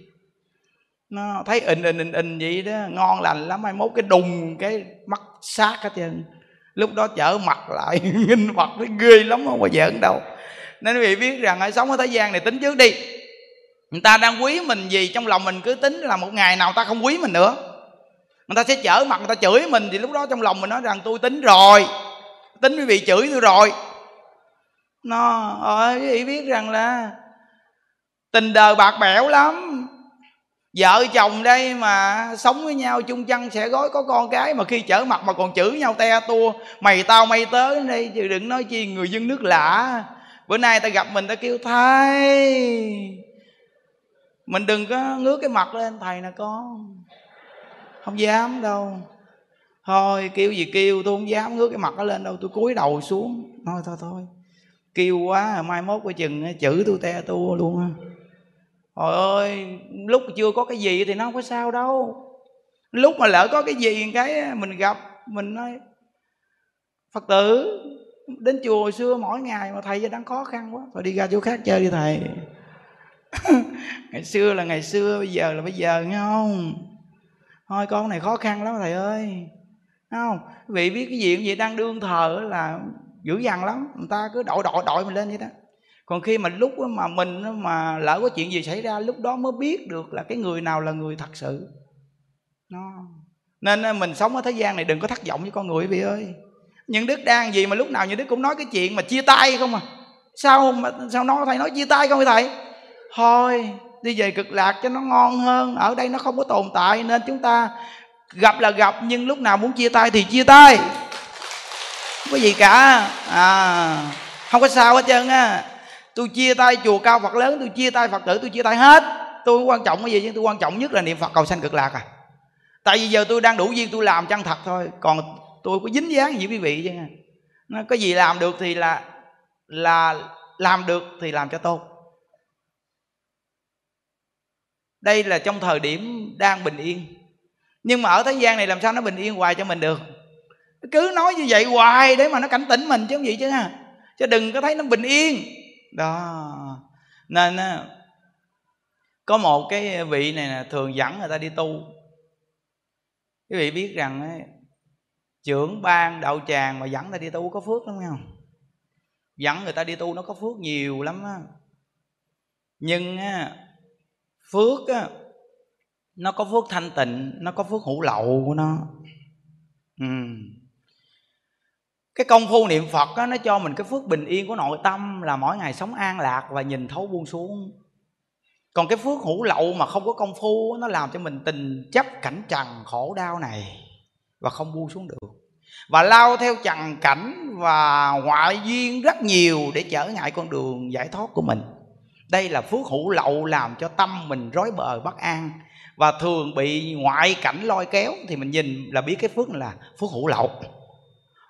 Nó thấy in in in in vậy đó, ngon lành lắm, mai mốt cái đùng cái mắt sát hết trơn. Lúc đó chở mặt lại nghinh mặt nó ghê lắm, không bao giỡn đâu. Nên quý vị biết rằng hãy sống ở thế gian này tính trước đi. Người ta đang quý mình gì trong lòng mình cứ tính là một ngày nào ta không quý mình nữa, người ta sẽ chở mặt, người ta chửi mình, thì lúc đó trong lòng mình nói rằng tôi tính rồi, tính quý vị chửi tôi rồi. Nó ơi, quý vị biết rằng là tình đời bạc bẽo lắm. Vợ chồng đây mà sống với nhau chung chăn sẽ gói có con cái, mà khi chở mặt mà còn chửi nhau te tua mày tao mày tới đây, chứ đừng nói chi người dân nước lạ. Bữa nay ta gặp mình ta kêu thầy, mình đừng có ngước cái mặt lên, thầy nè con. Không dám đâu. Thôi kêu gì kêu, tôi không dám ngước cái mặt nó lên đâu, tôi cúi đầu xuống. Thôi thôi thôi, kêu quá mai mốt coi chừng chữ tôi te tua luôn á. Trời ơi, lúc chưa có cái gì thì nó không có sao đâu. Lúc mà lỡ có cái gì cái mình gặp, mình nói Phật tử đến chùa hồi xưa mỗi ngày mà thầy đang khó khăn quá, thôi đi ra chỗ khác chơi đi thầy. Ngày xưa là ngày xưa, bây giờ là bây giờ, nghe không? Thôi con này khó khăn lắm thầy ơi, nghe không? Quý vị biết cái gì cũng vậy, đang đương thờ là dữ dằn lắm, người ta cứ đội đội đội mình lên vậy đó. Còn khi mà lúc mà mình mà lỡ có chuyện gì xảy ra, lúc đó mới biết được là cái người nào là người thật sự. Nó. Nên mình sống ở thế gian này đừng có thất vọng với con người vị ơi. Những Đức đang gì mà lúc nào những Đức cũng nói cái chuyện mà chia tay không à. Sao mà sao nói thầy nói chia tay không vậy thầy? Thôi đi về Cực Lạc cho nó ngon hơn, ở đây nó không có tồn tại, nên chúng ta gặp là gặp nhưng lúc nào muốn chia tay thì chia tay. Không có gì cả. À, không có sao hết trơn á. Tôi chia tay chùa Cao Phật lớn, tôi chia tay Phật tử, tôi chia tay hết. Tôi quan trọng cái gì chứ, tôi quan trọng nhất là niệm Phật cầu sanh Cực Lạc à. Tại vì giờ tôi đang đủ duyên tôi làm chân thật thôi, còn tôi có dính dáng gì quý vị chứ. Nó có gì làm được thì là là làm được thì làm cho tốt. Đây là trong thời điểm đang bình yên. Nhưng mà ở thế gian này làm sao nó bình yên hoài cho mình được. Cứ nói như vậy hoài để mà nó cảnh tỉnh mình chứ không vậy chứ. Chứ đừng có thấy nó bình yên. Đó. Nên có một cái vị này thường dẫn người ta đi tu. Quý vị biết rằng trưởng ban đạo tràng mà dẫn người ta đi tu có phước lắm không? Dẫn người ta đi tu nó có phước nhiều lắm á. Nhưng phước nó có phước thanh tịnh, nó có phước hữu lậu của nó. ừ. Cái công phu niệm Phật đó, nó cho mình cái phước bình yên của nội tâm, là mỗi ngày sống an lạc và nhìn thấu buông xuống. Còn cái phước hữu lậu mà không có công phu, nó làm cho mình tình chấp cảnh trần khổ đau này và không buông xuống được, và lao theo trần cảnh và ngoại duyên rất nhiều để trở ngại con đường giải thoát của mình. Đây là phước hữu lậu làm cho tâm mình rối bời bất an và thường bị ngoại cảnh lôi kéo, thì mình nhìn là biết cái phước này là phước hữu lậu.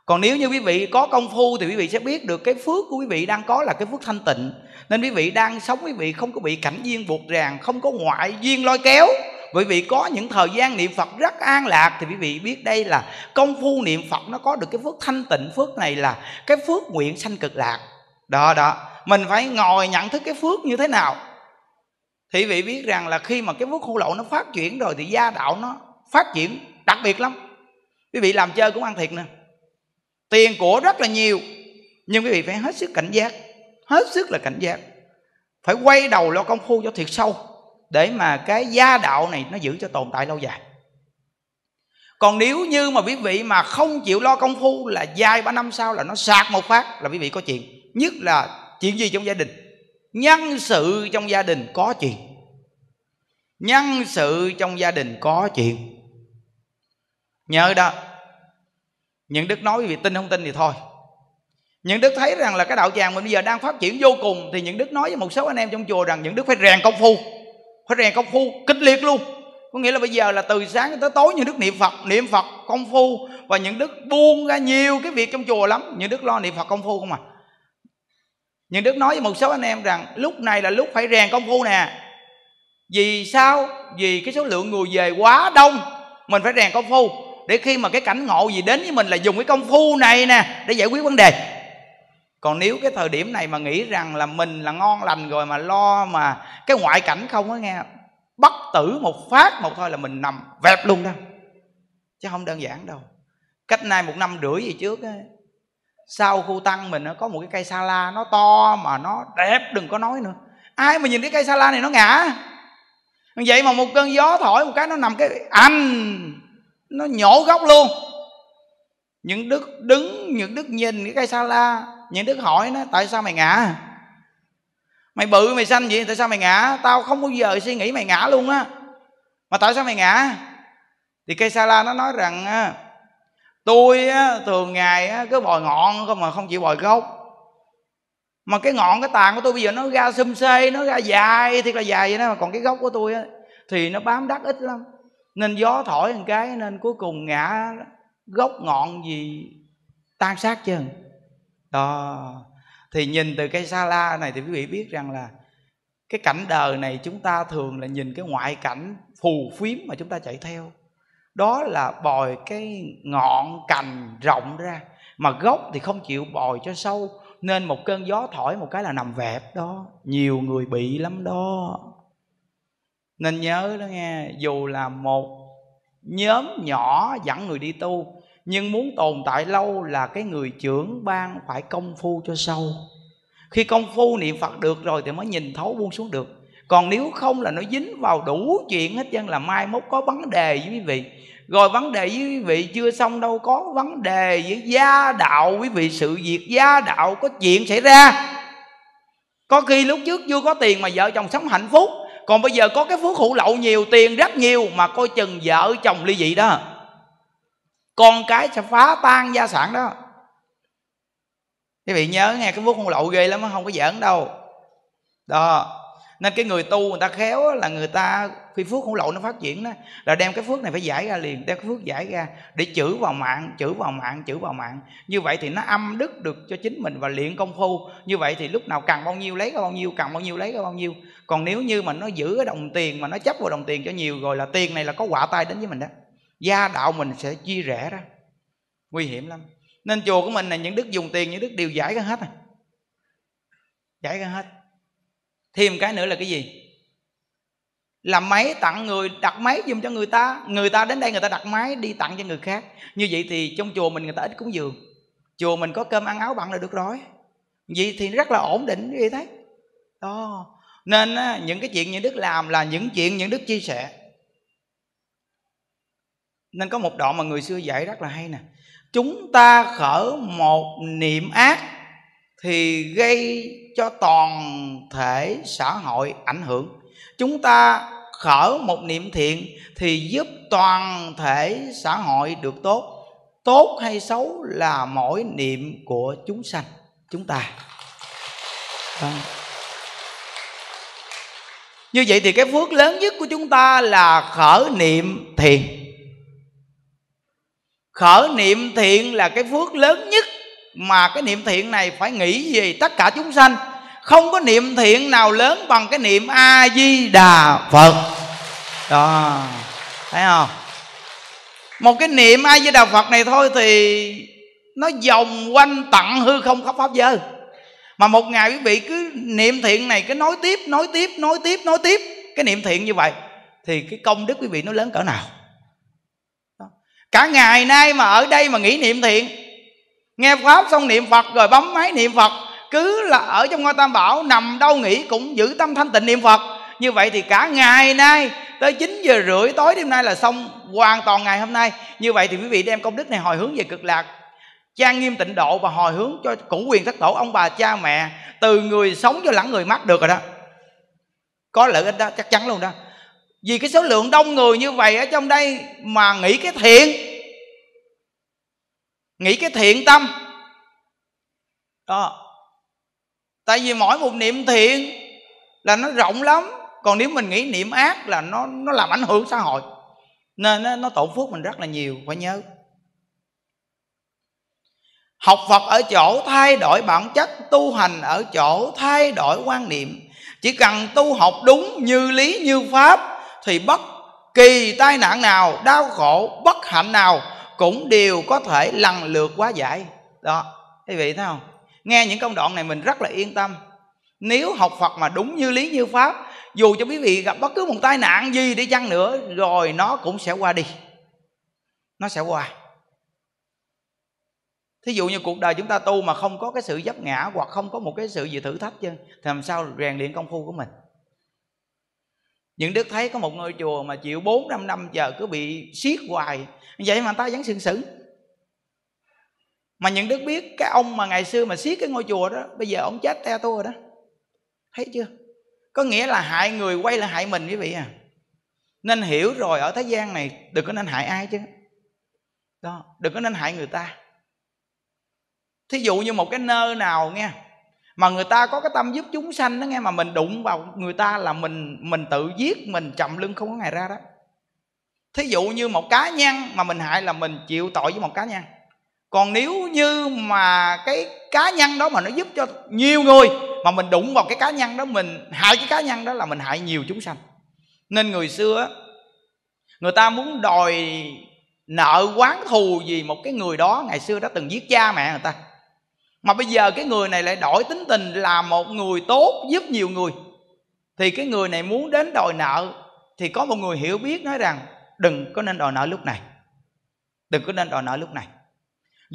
Còn nếu như quý vị có công phu thì quý vị sẽ biết được cái phước của quý vị đang có là cái phước thanh tịnh. Nên quý vị đang sống, quý vị không có bị cảnh duyên buộc ràng, không có ngoại duyên lôi kéo. Quý vị có những thời gian niệm Phật rất an lạc, thì quý vị biết đây là công phu niệm Phật, nó có được cái phước thanh tịnh. Phước này là cái phước nguyện sanh cực lạc. Đó đó, mình phải ngồi nhận thức cái phước như thế nào. Thì quý vị biết rằng là khi mà cái phước hữu lậu nó phát triển rồi thì gia đạo nó phát triển đặc biệt lắm. Quý vị làm chơi cũng ăn thiệt nè, tiền của rất là nhiều, nhưng quý vị phải hết sức cảnh giác, hết sức là cảnh giác, phải quay đầu lo công phu cho thiệt sâu để mà cái gia đạo này nó giữ cho tồn tại lâu dài. Còn nếu như mà quý vị mà không chịu lo công phu là dài ba năm sau là nó sạc một phát là quý vị có chuyện. Nhất là chuyện gì trong gia đình, nhân sự trong gia đình có chuyện, nhân sự trong gia đình có chuyện. Nhớ đó, những đức nói quý vị tin không tin thì thôi. Những đức thấy rằng là cái đạo tràng mình bây giờ đang phát triển vô cùng, thì những đức nói với một số anh em trong chùa rằng những đức phải rèn công phu, phải rèn công phu kịch liệt luôn. Có nghĩa là bây giờ là từ sáng tới tối những đức niệm Phật, niệm Phật công phu, và những đức buông ra nhiều cái việc trong chùa lắm. Những đức lo niệm Phật công phu không à. Những đức nói với một số anh em rằng lúc này là lúc phải rèn công phu nè. Vì sao? Vì cái số lượng người về quá đông, mình phải rèn công phu để khi mà cái cảnh ngộ gì đến với mình là dùng cái công phu này nè để giải quyết vấn đề. Còn nếu cái thời điểm này mà nghĩ rằng là mình là ngon lành rồi mà lo mà cái ngoại cảnh không á nghe, bất tử một phát một thôi là mình nằm vẹp luôn đó. Chứ không đơn giản đâu. Cách nay một năm rưỡi gì trước ấy, sau khu tăng mình nó có một cái cây sa la, nó to mà nó đẹp đừng có nói nữa. Ai mà nhìn cái cây sa la này nó ngã. Vậy mà một cơn gió thổi một cái nó nằm cái anh, nó nhổ gốc luôn. Những đức đứng, những đức nhìn cái cây sa la, những đức hỏi nó tại sao mày ngã? Mày bự mày xanh vậy tại sao mày ngã? Tao không bao giờ suy nghĩ mày ngã luôn á, mà tại sao mày ngã? Thì cây sa la nó nói rằng tôi thường ngày cứ bồi ngọn không mà không chịu bồi gốc, mà cái ngọn cái tàn của tôi bây giờ nó ra xum xê, nó ra dài thiệt là dài vậy đó, mà còn cái gốc của tôi thì nó bám đất ít lắm. Nên gió thổi một cái nên cuối cùng ngã gốc ngọn gì tan xác chứ. Đó. Thì nhìn từ cây sa la này thì quý vị biết rằng là cái cảnh đời này chúng ta thường là nhìn cái ngoại cảnh phù phiếm mà chúng ta chạy theo. Đó là bồi cái ngọn cành rộng ra, mà gốc thì không chịu bồi cho sâu, nên một cơn gió thổi một cái là nằm vẹp đó. Nhiều người bị lắm đó. Nên nhớ đó nghe, dù là một nhóm nhỏ dẫn người đi tu, nhưng muốn tồn tại lâu là cái người trưởng ban phải công phu cho sâu. Khi công phu niệm Phật được rồi thì mới nhìn thấu buông xuống được. Còn nếu không là nó dính vào đủ chuyện hết trơn, là mai mốt có vấn đề với quý vị. Rồi vấn đề với quý vị chưa xong đâu, có vấn đề với gia đạo quý vị, sự việc gia đạo có chuyện xảy ra. Có khi lúc trước chưa có tiền mà vợ chồng sống hạnh phúc, còn bây giờ có cái phước hữu lậu nhiều, tiền rất nhiều mà coi chừng vợ chồng ly dị đó. Con cái sẽ phá tan gia sản đó. Quý vị nhớ nghe, cái phước hữu lậu ghê lắm, không có giỡn đâu. Đó. Nên cái người tu người ta khéo là người ta khi phước hữu lậu nó phát triển đó, là đem cái phước này phải giải ra liền, đem cái phước giải ra để chữ vào mạng, chữ vào mạng, chữ vào mạng. Như vậy thì nó âm đức được cho chính mình và luyện công phu. Như vậy thì lúc nào cần bao nhiêu lấy ra bao nhiêu, cần bao nhiêu lấy ra bao nhiêu. Còn nếu như mà nó giữ cái đồng tiền mà nó chấp vào đồng tiền cho nhiều rồi là tiền này là có quả tai đến với mình đó. Gia đạo mình sẽ chia rẽ đó. Nguy hiểm lắm. Nên chùa của mình là những đức dùng tiền, những đức đều giải ra hết à. Giải ra hết. Thêm cái nữa là cái gì? Làm máy tặng người, đặt máy giùm cho người ta. Người ta đến đây người ta đặt máy đi tặng cho người khác. Như vậy thì trong chùa mình người ta ít cúng dường. Chùa mình có cơm ăn áo bận là được rồi. Vậy thì rất là ổn định như thế. Đó. Nên á, những cái chuyện những đức làm là những chuyện những đức chia sẻ. Nên có một đoạn mà người xưa dạy rất là hay nè: chúng ta khởi một niệm ác thì gây cho toàn thể xã hội ảnh hưởng, chúng ta khởi một niệm thiện thì giúp toàn thể xã hội được tốt. Tốt hay xấu là mỗi niệm của chúng sanh chúng ta. À. Như vậy thì cái phước lớn nhất của chúng ta là khởi niệm thiện. Khởi niệm thiện là cái phước lớn nhất, mà cái niệm thiện này phải nghĩ về tất cả chúng sanh. Không có niệm thiện nào lớn bằng cái niệm A-di-đà Phật. Đó, thấy không? Một cái niệm A-di-đà Phật này thôi thì nó vòng quanh tận hư không khắp pháp giới. Mà một ngày quý vị cứ niệm thiện này, cứ nói tiếp, nói tiếp, nói tiếp, nói tiếp cái niệm thiện như vậy thì cái công đức quý vị nó lớn cỡ nào. Cả ngày nay mà ở đây mà nghĩ niệm thiện, nghe Pháp xong niệm Phật, rồi bấm máy niệm Phật, cứ là ở trong ngôi Tam Bảo, nằm đâu nghỉ cũng giữ tâm thanh tịnh niệm Phật. Như vậy thì cả ngày nay tới chín giờ rưỡi tối đêm nay là xong hoàn toàn ngày hôm nay. Như vậy thì quý vị đem công đức này hồi hướng về Cực Lạc, trang nghiêm tịnh độ, và hồi hướng cho cửu quyền thất tổ, ông bà cha mẹ, từ người sống cho lẫn người mất được rồi đó. Có lợi ích đó, chắc chắn luôn đó. Vì cái số lượng đông người như vậy ở trong đây mà nghĩ cái thiện, nghĩ cái thiện tâm đó. Tại vì mỗi một niệm thiện là nó rộng lắm. Còn nếu mình nghĩ niệm ác là nó nó làm ảnh hưởng xã hội, nên nó, nó tổn phước mình rất là nhiều. Phải nhớ, học Phật ở chỗ thay đổi bản chất, tu hành ở chỗ thay đổi quan niệm. Chỉ cần tu học đúng như lý như pháp thì bất kỳ tai nạn nào, đau khổ, bất hạnh nào cũng đều có thể lần lượt hóa giải. Đó, quý vị thấy không? Nghe những công đoạn này mình rất là yên tâm. Nếu học Phật mà đúng như lý như pháp, dù cho quý vị gặp bất cứ một tai nạn gì đi chăng nữa, rồi nó cũng sẽ qua đi. Nó sẽ qua. Thí dụ như cuộc đời chúng ta tu mà không có cái sự vấp ngã, hoặc không có một cái sự gì thử thách chứ, thì làm sao rèn luyện công phu của mình. Những Đức thấy có một ngôi chùa mà chịu bốn năm năm giờ cứ bị siết hoài, vậy mà ta vẫn sừng sững. Mà Những Đức biết cái ông mà ngày xưa mà siết cái ngôi chùa đó, bây giờ ông chết te tua rồi đó. Thấy chưa? Có nghĩa là hại người quay lại hại mình quý vị à. Nên hiểu rồi, ở thế gian này đừng có nên hại ai chứ. Đó, đừng có nên hại người ta. Thí dụ như một cái nơi nào nghe mà người ta có cái tâm giúp chúng sanh đó nghe, mà mình đụng vào người ta là mình mình tự giết mình, chậm lưng không có ngày ra đó. Thí dụ như một cá nhân mà mình hại là mình chịu tội với một cá nhân. Còn nếu như mà cái cá nhân đó mà nó giúp cho nhiều người, mà mình đụng vào cái cá nhân đó, mình hại cái cá nhân đó là mình hại nhiều chúng sanh. Nên người xưa người ta muốn đòi nợ oán thù gì một cái người đó ngày xưa đã từng giết cha mẹ người ta, mà bây giờ cái người này lại đổi tính tình là một người tốt giúp nhiều người, thì cái người này muốn đến đòi nợ. Thì có một người hiểu biết nói rằng đừng có nên đòi nợ lúc này, đừng có nên đòi nợ lúc này.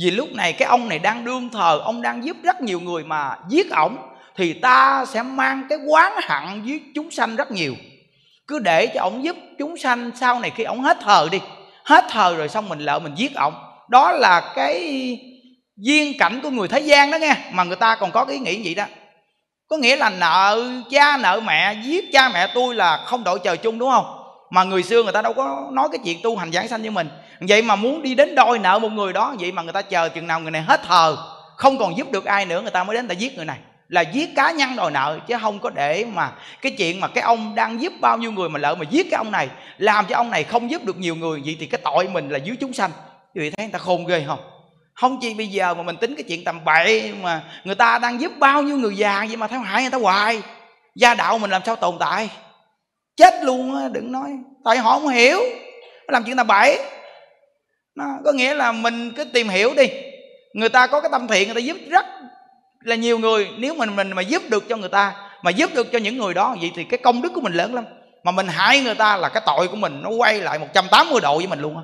Vì lúc này cái ông này đang đương thờ, ông đang giúp rất nhiều người, mà giết ổng thì ta sẽ mang cái oán hận với chúng sanh rất nhiều. Cứ để cho ổng giúp chúng sanh, sau này khi ổng hết thờ đi, hết thờ rồi xong mình lỡ mình giết ổng. Đó là cái duyên cảnh của người thế gian đó nghe, mà người ta còn có cái ý nghĩ vậy đó. Có nghĩa là nợ cha nợ mẹ, giết cha mẹ tôi là không đội trời chung, đúng không? Mà người xưa người ta đâu có nói cái chuyện tu hành giảng sanh như mình. Vậy mà muốn đi đến đòi nợ một người đó, vậy mà người ta chờ chừng nào người này hết thờ, không còn giúp được ai nữa, người ta mới đến người ta giết người này. Là giết cá nhân đòi nợ, chứ không có để mà cái chuyện mà cái ông đang giúp bao nhiêu người mà lỡ mà giết cái ông này, làm cho ông này không giúp được nhiều người. Vậy thì cái tội mình là dưới chúng sanh. Quý vị thấy người ta khôn ghê không? Không chỉ bây giờ mà mình tính cái chuyện tầm bậy, mà người ta đang giúp bao nhiêu người già vậy mà theo hại người ta hoài, gia đạo mình làm sao tồn tại. Chết luôn á, đừng nói. Tại họ không hiểu, làm chuyện tầm bậy. Nó có nghĩa là mình cứ tìm hiểu đi. Người ta có cái tâm thiện, người ta giúp rất là nhiều người. Nếu mình mình mà giúp được cho người ta, mà giúp được cho những người đó, vậy thì cái công đức của mình lớn lắm. Mà mình hại người ta là cái tội của mình nó quay lại một trăm tám mươi độ với mình luôn á.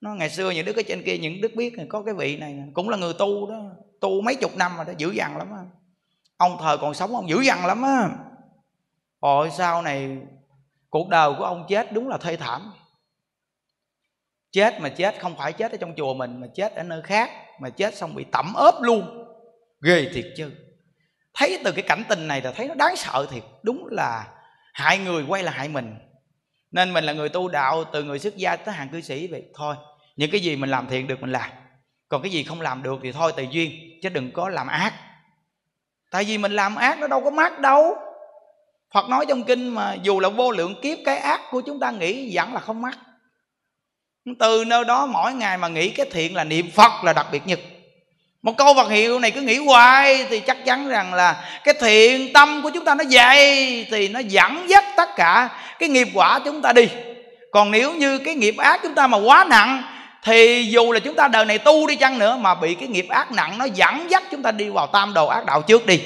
Nó ngày xưa những đứa cái trên kia, những đứa biết có cái vị này cũng là người tu đó, tu mấy chục năm rồi đó, dữ dằn lắm á. Ông thời còn sống ông dữ dằn lắm á. Rồi sau này cuộc đời của ông chết đúng là thê thảm. Chết mà chết không phải chết ở trong chùa mình, mà chết ở nơi khác, mà chết xong bị tẩm ướp luôn. Ghê thiệt chứ. Thấy từ cái cảnh tình này là thấy nó đáng sợ thiệt. Đúng là hại người quay là hại mình. Nên mình là người tu đạo, từ người xuất gia tới hàng cư sĩ vậy thôi. Những cái gì mình làm thiện được mình làm, còn cái gì không làm được thì thôi tùy duyên, chứ đừng có làm ác. Tại vì mình làm ác nó đâu có mát đâu. Phật nói trong kinh mà, dù là vô lượng kiếp cái ác của chúng ta nghĩ vẫn là không mát. Từ nơi đó mỗi ngày mà nghĩ cái thiện là niệm Phật là đặc biệt nhất. Một câu Phật hiệu này cứ nghĩ hoài thì chắc chắn rằng là cái thiện tâm của chúng ta nó dày, thì nó dẫn dắt tất cả cái nghiệp quả chúng ta đi. Còn nếu như cái nghiệp ác chúng ta mà quá nặng thì dù là chúng ta đời này tu đi chăng nữa mà bị cái nghiệp ác nặng nó dẫn dắt chúng ta đi vào tam đồ ác đạo trước đi.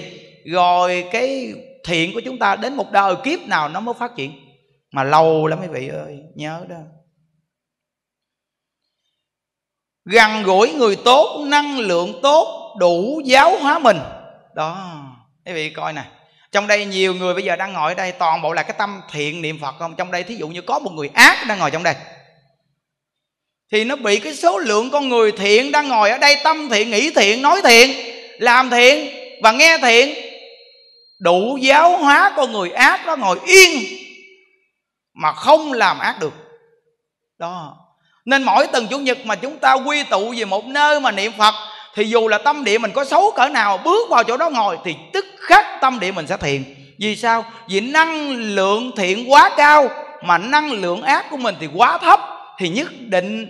Rồi cái thiện của chúng ta đến một đời kiếp nào nó mới phát triển. Mà lâu lắm mấy vị ơi, nhớ đó. Gần gũi người tốt, năng lượng tốt, đủ giáo hóa mình. Đó, mấy vị coi nè. Trong đây nhiều người bây giờ đang ngồi ở đây toàn bộ là cái tâm thiện niệm Phật không? Trong đây thí dụ như có một người ác đang ngồi trong đây thì nó bị cái số lượng con người thiện đang ngồi ở đây tâm thiện, nghĩ thiện, nói thiện, làm thiện và nghe thiện, đủ giáo hóa con người ác đó ngồi yên mà không làm ác được. Đó. Nên mỗi tuần Chủ nhật mà chúng ta quy tụ về một nơi mà niệm Phật thì dù là tâm địa mình có xấu cỡ nào, bước vào chỗ đó ngồi thì tức khắc tâm địa mình sẽ thiện. Vì sao? Vì năng lượng thiện quá cao mà năng lượng ác của mình thì quá thấp, thì nhất định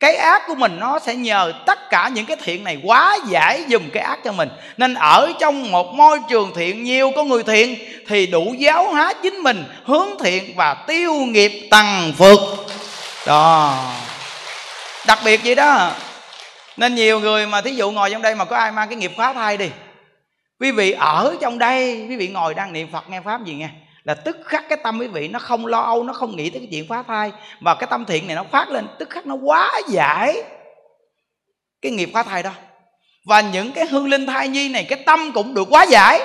cái ác của mình nó sẽ nhờ tất cả những cái thiện này quá giải dùm cái ác cho mình. Nên ở trong một môi trường thiện, nhiều có người thiện thì đủ giáo hóa chính mình hướng thiện và tiêu nghiệp tăng phước. Đó, đặc biệt vậy đó. Nên nhiều người mà thí dụ ngồi trong đây mà có ai mang cái nghiệp phá thai đi, quý vị ở trong đây, quý vị ngồi đang niệm Phật nghe Pháp gì nghe, là tức khắc cái tâm quý vị nó không lo âu, nó không nghĩ tới cái chuyện phá thai, và cái tâm thiện này nó phát lên, tức khắc nó quá giải cái nghiệp phá thai đó. Và những cái hương linh thai nhi này cái tâm cũng được quá giải.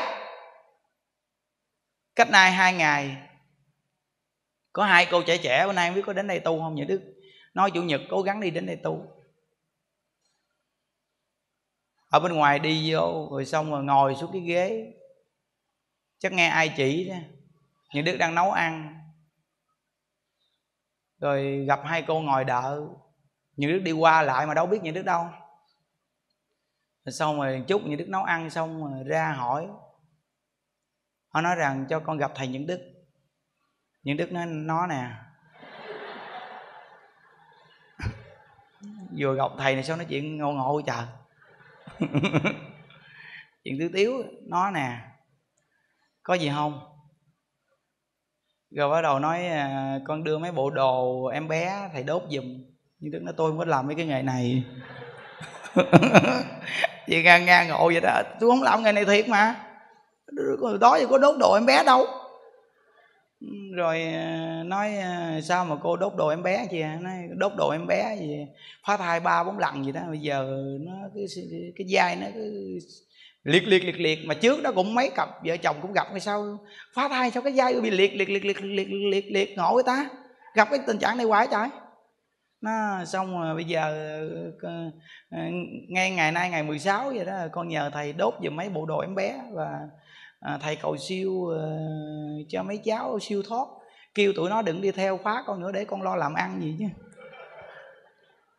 Cách nay hai ngày có hai cô trẻ trẻ bữa nay không biết có đến đây tu không nhỉ Đức. Nói Chủ nhật cố gắng đi đến đây tu. Ở bên ngoài đi vô rồi xong rồi ngồi xuống cái ghế, chắc nghe ai chỉ đó. Nhị Đức đang nấu ăn rồi gặp hai cô ngồi đợi. Nhị Đức đi qua lại mà đâu biết Nhị Đức đâu. Rồi xong rồi chút Nhị Đức nấu ăn xong rồi ra hỏi. Họ nói rằng cho con gặp thầy Nhị Đức. Nhị Đức nói nó nè, vừa gặp thầy này sao nói chuyện ngộ ngộ trời. Chuyện tiếu tiếu. Nó nè, có gì không? Rồi bắt đầu nói con đưa mấy bộ đồ em bé thầy đốt giùm. Nhưng Đức nói tôi không có làm mấy cái nghề này. Chị ngang ngang ngộ vậy đó. Tôi không làm nghề này thiệt mà. Đó thì có đốt đồ em bé đâu. Rồi nói sao mà cô đốt đồ em bé chị à? Nói đốt đồ em bé gì phá thai ba bốn lần gì đó. Bây giờ nó cái, cái dai nó cứ liệt liệt liệt liệt. Mà trước đó cũng mấy cặp vợ chồng cũng gặp, cái sao phá thai sao cái dai bị liệt liệt liệt liệt liệt liệt liệt ngộ người ta. Gặp cái tình trạng này hoài trời. Nó xong rồi bây giờ ngay ngày nay ngày mười sáu vậy đó, con nhờ thầy đốt giùm mấy bộ đồ em bé, và à, thầy cầu siêu uh, cho mấy cháu siêu thoát, kêu tụi nó đừng đi theo phá con nữa để con lo làm ăn gì chứ.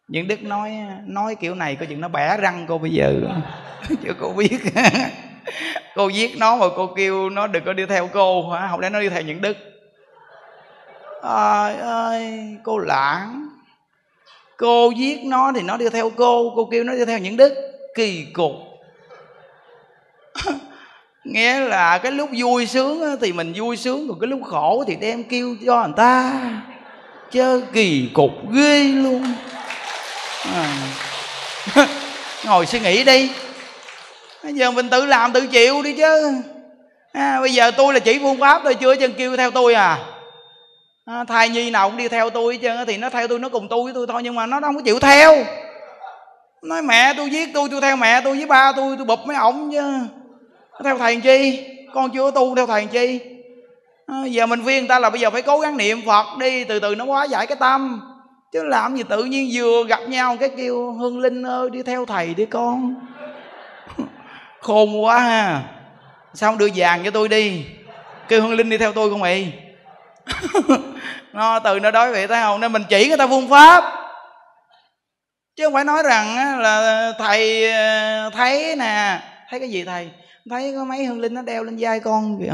Những Đức nói nói kiểu này coi chừng nó bẻ răng cô bây giờ. Chứ cô biết. Cô giết nó mà cô kêu nó đừng có đi theo cô hả? Không lẽ nó đi theo Những Đức. Trời ơi, cô lãng. Cô giết nó thì nó đi theo cô, cô kêu nó đi theo Những Đức. Kỳ cục. Nghĩa là cái lúc vui sướng thì mình vui sướng, còn cái lúc khổ thì đem kêu cho người ta. Chứ kỳ cục ghê luôn à. Ngồi suy nghĩ đi. Bây giờ mình tự làm tự chịu đi chứ à. Bây giờ tôi là chỉ phương pháp tôi chưa chân kêu theo tôi à. à Thai nhi nào cũng đi theo tôi hết trơn. Thì nó theo tôi, nó cùng tôi với tôi thôi. Nhưng mà nó không có chịu theo. Nói mẹ tôi giết tôi, tôi theo mẹ tôi với ba tôi. Tôi bụp mấy ổng chứ theo thầy chi, con chưa tu theo thầy chi. à, Giờ mình viên người ta là bây giờ phải cố gắng niệm Phật đi, từ từ nó quá giải cái tâm. Chứ làm gì tự nhiên vừa gặp nhau cái kêu Hương Linh ơi đi theo thầy đi con. Khôn quá ha. Sao không đưa vàng cho tôi đi, kêu Hương Linh đi theo tôi không ị. Nó từ nó đói vậy thấy không. Nên mình chỉ người ta phương pháp, chứ không phải nói rằng là thầy thấy nè. Thấy cái gì thầy? Thấy có mấy Hương Linh nó đeo lên vai con kìa.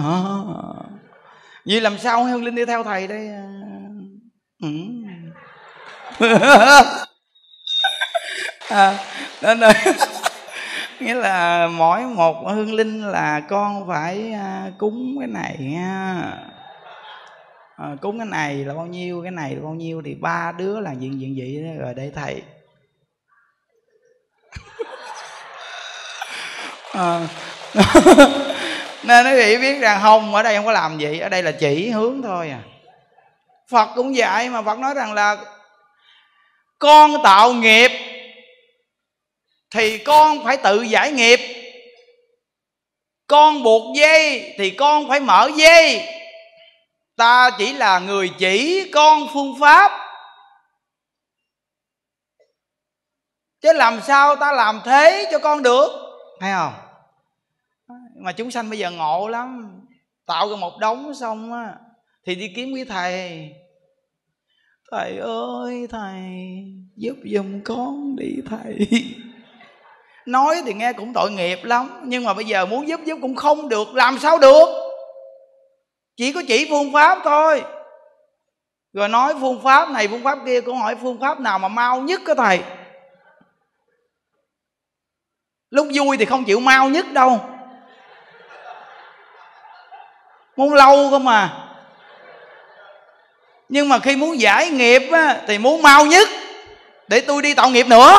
Vì làm sao Hương Linh đi theo thầy đây. Ừ. À, nên là, nghĩa là mỗi một Hương Linh là con phải cúng cái này nha. À, cúng cái này là bao nhiêu, cái này là bao nhiêu, thì ba đứa là diện diện vậy rồi để thầy. À. Nên quý vị biết rằng không, ở đây không có làm gì, ở đây là chỉ hướng thôi à. Phật cũng vậy mà, Phật nói rằng là con tạo nghiệp thì con phải tự giải nghiệp, con buộc dây thì con phải mở dây. Ta chỉ là người chỉ con phương pháp, chứ làm sao ta làm thế cho con được, thấy không? Mà chúng sanh bây giờ ngộ lắm, tạo ra một đống xong á thì đi kiếm quý thầy. Thầy ơi thầy giúp giùm con đi thầy. Nói thì nghe cũng tội nghiệp lắm, nhưng mà bây giờ muốn giúp giúp cũng không được, làm sao được. Chỉ có chỉ phương pháp thôi. Rồi nói phương pháp này phương pháp kia, cũng hỏi phương pháp nào mà mau nhất đó thầy. Lúc vui thì không chịu mau nhất đâu, muốn lâu cơ mà. Nhưng mà khi muốn giải nghiệp á, thì muốn mau nhất, để tôi đi tạo nghiệp nữa.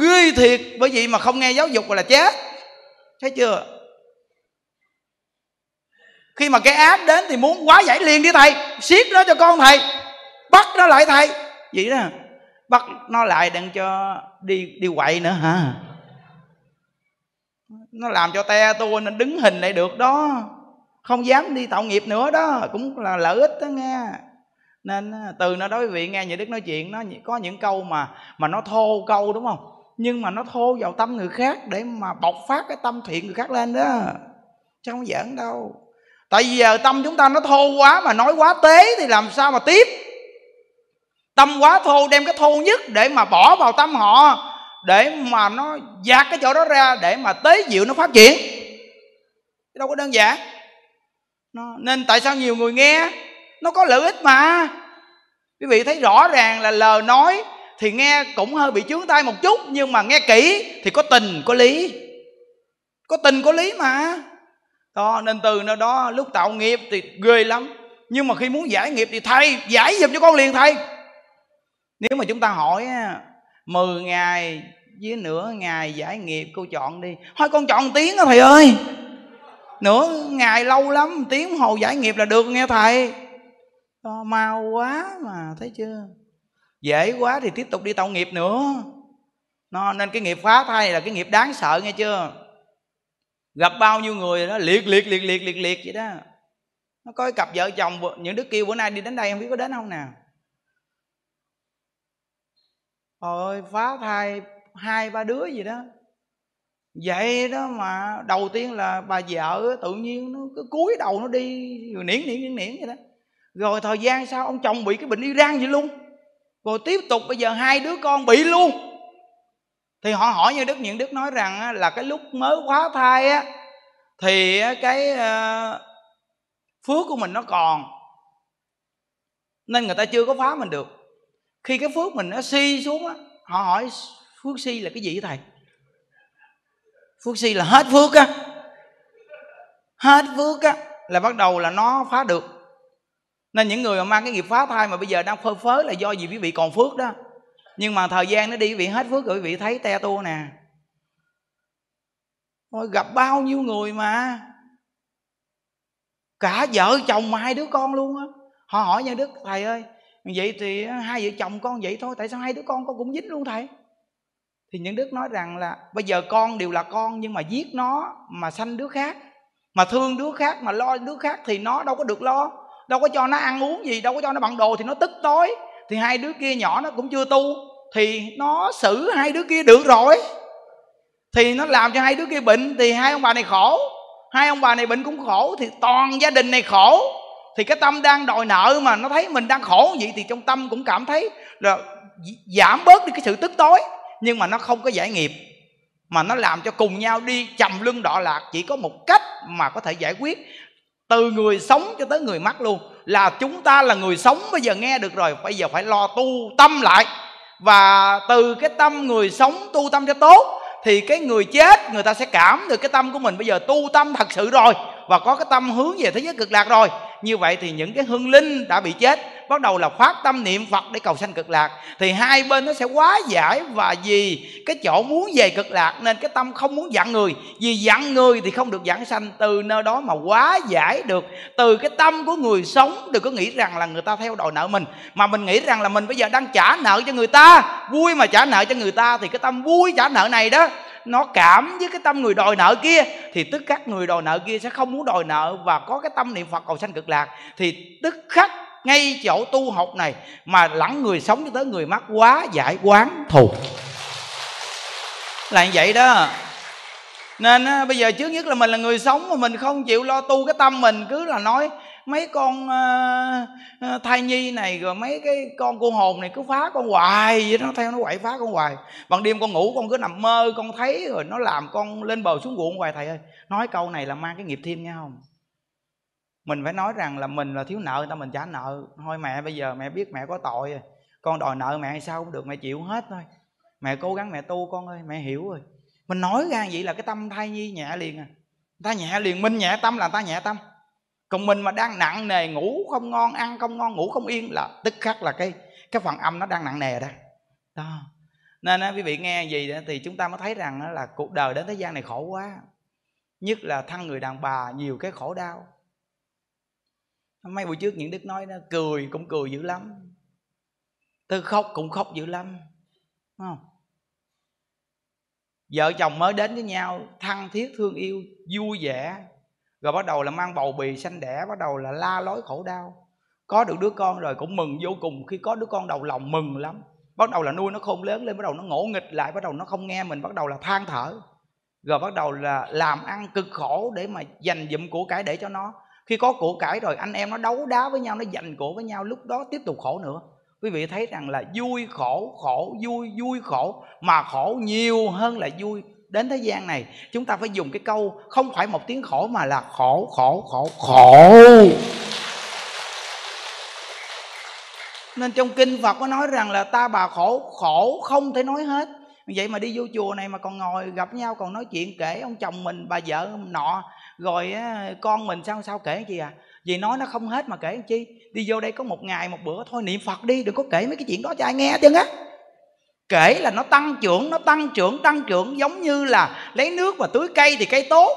Ghê thiệt. Bởi vì mà không nghe giáo dục là chết. Thấy chưa? Khi mà cái ác đến thì muốn quá giải liền đi thầy, siết nó cho con thầy, bắt nó lại thầy. Vậy đó, bắt nó lại đừng cho đi đi quậy nữa hả. Nó làm cho te tua nên đứng hình lại được đó, không dám đi tạo nghiệp nữa đó, cũng là lợi ích đó nghe. Nên từ nó đối vị nghe nhà Đức nói chuyện, nó có những câu mà mà nó thô câu đúng không, nhưng mà nó thô vào tâm người khác để mà bộc phát cái tâm thiện người khác lên đó, chứ không giỡn đâu. Tại vì giờ tâm chúng ta nó thô quá, mà nói quá tế thì làm sao mà tiếp. Tâm quá thô, đem cái thô nhất để mà bỏ vào tâm họ, để mà nó dạt cái chỗ đó ra, để mà tế diệu nó phát triển. Đâu có đơn giản. Nên tại sao nhiều người nghe, nó có lợi ích mà. Quý vị thấy rõ ràng là lời nói thì nghe cũng hơi bị chướng tai một chút, nhưng mà nghe kỹ thì có tình có lý. Có tình có lý mà đó. Nên từ nơi đó lúc tạo nghiệp thì ghê lắm, nhưng mà khi muốn giải nghiệp thì thầy giải giùm cho con liền thầy. Nếu mà chúng ta hỏi mười ngày với nửa ngày giải nghiệp, cô chọn đi. Thôi con chọn tiếng đó thầy ơi, nửa ngày lâu lắm, tiếng hồ giải nghiệp là được nghe thầy. Đó, mau quá mà, thấy chưa? Dễ quá thì tiếp tục đi tạo nghiệp nữa. Nó, nên cái nghiệp phá thai là cái nghiệp đáng sợ nghe chưa? Gặp bao nhiêu người đó liệt liệt liệt liệt liệt liệt vậy đó. Nó có cái cặp vợ chồng những đứa kia bữa nay đi đến đây không biết có đến không nè. Ôi phá thai hai ba đứa gì đó. Vậy đó mà đầu tiên là bà vợ tự nhiên nó cứ cúi đầu nó đi, rồi niễn niễn niễn niễn vậy đó. Rồi thời gian sau ông chồng bị cái bệnh Iran vậy luôn. Rồi tiếp tục bây giờ hai đứa con bị luôn. Thì họ hỏi như Đức Nhượng Đức nói rằng là cái lúc mới quá thai á, thì cái phước của mình nó còn, nên người ta chưa có phá mình được. Khi cái phước mình nó si xuống á, họ hỏi phước si là cái gì vậy thầy? Phước si là hết phước á. Hết phước á là bắt đầu là nó phá được. Nên những người mà mang cái nghiệp phá thai mà bây giờ đang phơi phới là do gì? Quý vị còn phước đó. Nhưng mà thời gian nó đi, quý vị hết phước rồi, quý vị thấy te tua nè. Ôi, gặp bao nhiêu người mà cả vợ chồng mà hai đứa con luôn á. Họ hỏi Nhân Đức thầy ơi, vậy thì hai vợ chồng con vậy thôi, tại sao hai đứa con con cũng dính luôn thầy? Thì Nhân Đức nói rằng là bây giờ con đều là con, nhưng mà giết nó mà sanh đứa khác, mà thương đứa khác, mà lo đứa khác thì nó đâu có được lo. đâu có cho nó ăn uống gì, đâu có cho nó bận đồ thì nó tức tối. Thì hai đứa kia nhỏ nó cũng chưa tu, thì nó xử hai đứa kia được rồi, thì nó làm cho hai đứa kia bệnh, thì hai ông bà này khổ, hai ông bà này bệnh cũng khổ, thì toàn gia đình này khổ. Thì cái tâm đang đòi nợ mà nó thấy mình đang khổ vậy thì trong tâm cũng cảm thấy là giảm bớt đi cái sự tức tối, nhưng mà nó không có giải nghiệp, mà nó làm cho cùng nhau đi trầm luân đọa lạc. Chỉ có một cách mà có thể giải quyết, từ người sống cho tới người mất luôn, là chúng ta là người sống bây giờ nghe được rồi, bây giờ phải lo tu tâm lại. Và từ cái tâm người sống tu tâm cho tốt thì cái người chết người ta sẽ cảm được cái tâm của mình bây giờ tu tâm thật sự rồi, và có cái tâm hướng về thế giới cực lạc rồi. Như vậy thì những cái hương linh đã bị chết bắt đầu là phát tâm niệm Phật để cầu sanh cực lạc, thì hai bên nó sẽ hóa giải. Và vì cái chỗ muốn về cực lạc nên cái tâm không muốn giận người, vì giận người thì không được giảng sanh. Từ nơi đó mà hóa giải được, từ cái tâm của người sống. Đừng có nghĩ rằng là người ta theo đòi nợ mình, mà mình nghĩ rằng là mình bây giờ đang trả nợ cho người ta, vui mà trả nợ cho người ta, thì cái tâm vui trả nợ này đó nó cảm với cái tâm người đòi nợ kia, thì tức khắc người đòi nợ kia sẽ không muốn đòi nợ và có cái tâm niệm Phật cầu sanh cực lạc. Thì tức khắc ngay chỗ tu học này mà lẫn người sống cho tới người mắc quá giải quán thù là như vậy đó. Nên á, bây giờ trước nhất là mình là người sống mà mình không chịu lo tu cái tâm mình, cứ là nói mấy con uh, thai nhi này rồi mấy cái con cô hồn này cứ phá con hoài vậy đó, nó theo nó quậy phá con hoài. Bằng đêm con ngủ con cứ nằm mơ con thấy rồi nó làm con lên bờ xuống ruộng hoài. Thầy ơi, nói câu này là mang cái nghiệp thêm nghe không? Mình phải nói rằng là mình là thiếu nợ người ta, mình trả nợ thôi. Mẹ bây giờ mẹ biết mẹ có tội rồi, con đòi nợ mẹ sao cũng được, mẹ chịu hết thôi, mẹ cố gắng mẹ tu con ơi, mẹ hiểu rồi. Mình nói ra vậy là cái tâm thai nhi nhẹ liền à, ta nhẹ liền, mình nhẹ tâm là ta nhẹ tâm. Còn mình mà đang nặng nề, ngủ không ngon, ăn không ngon, ngủ không yên là tức khắc là cái cái phần âm nó đang nặng nề đó. Đó. Nên á, quý vị nghe gì thì chúng ta mới thấy rằng là cuộc đời đến thế gian này khổ quá. Nhất là thân người đàn bà nhiều cái khổ đau. Mấy buổi trước những Đức nói đó, cười cũng cười dữ lắm, tư khóc cũng khóc dữ lắm, đúng không? Vợ chồng mới đến với nhau thân thiết thương yêu vui vẻ, rồi bắt đầu là mang bầu bì sanh đẻ, bắt đầu là la lối khổ đau. Có được đứa con rồi cũng mừng vô cùng, khi có đứa con đầu lòng mừng lắm. Bắt đầu là nuôi nó khôn lớn lên, bắt đầu nó ngỗ nghịch lại, bắt đầu nó không nghe mình, bắt đầu là than thở. Rồi bắt đầu là làm ăn cực khổ để mà dành dụm của cải để cho nó. Khi có của cải rồi anh em nó đấu đá với nhau, nó giành của với nhau, lúc đó tiếp tục khổ nữa. Quý vị thấy rằng là vui khổ, khổ vui, vui khổ, mà khổ nhiều hơn là vui. Đến thế gian này chúng ta phải dùng cái câu không phải một tiếng khổ mà là khổ, khổ, khổ, khổ. Nên trong kinh Phật có nói rằng là ta bà khổ, khổ không thể nói hết. Vậy mà đi vô chùa này mà còn ngồi gặp nhau còn nói chuyện kể ông chồng mình, bà vợ nọ, rồi con mình sao sao kể chi à. Vì nói nó không hết mà kể chi. Đi vô đây có một ngày một bữa thôi, niệm Phật đi, đừng có kể mấy cái chuyện đó cho ai nghe chứ á. Kể là nó tăng trưởng, nó tăng trưởng, tăng trưởng, giống như là lấy nước và tưới cây thì cây tốt.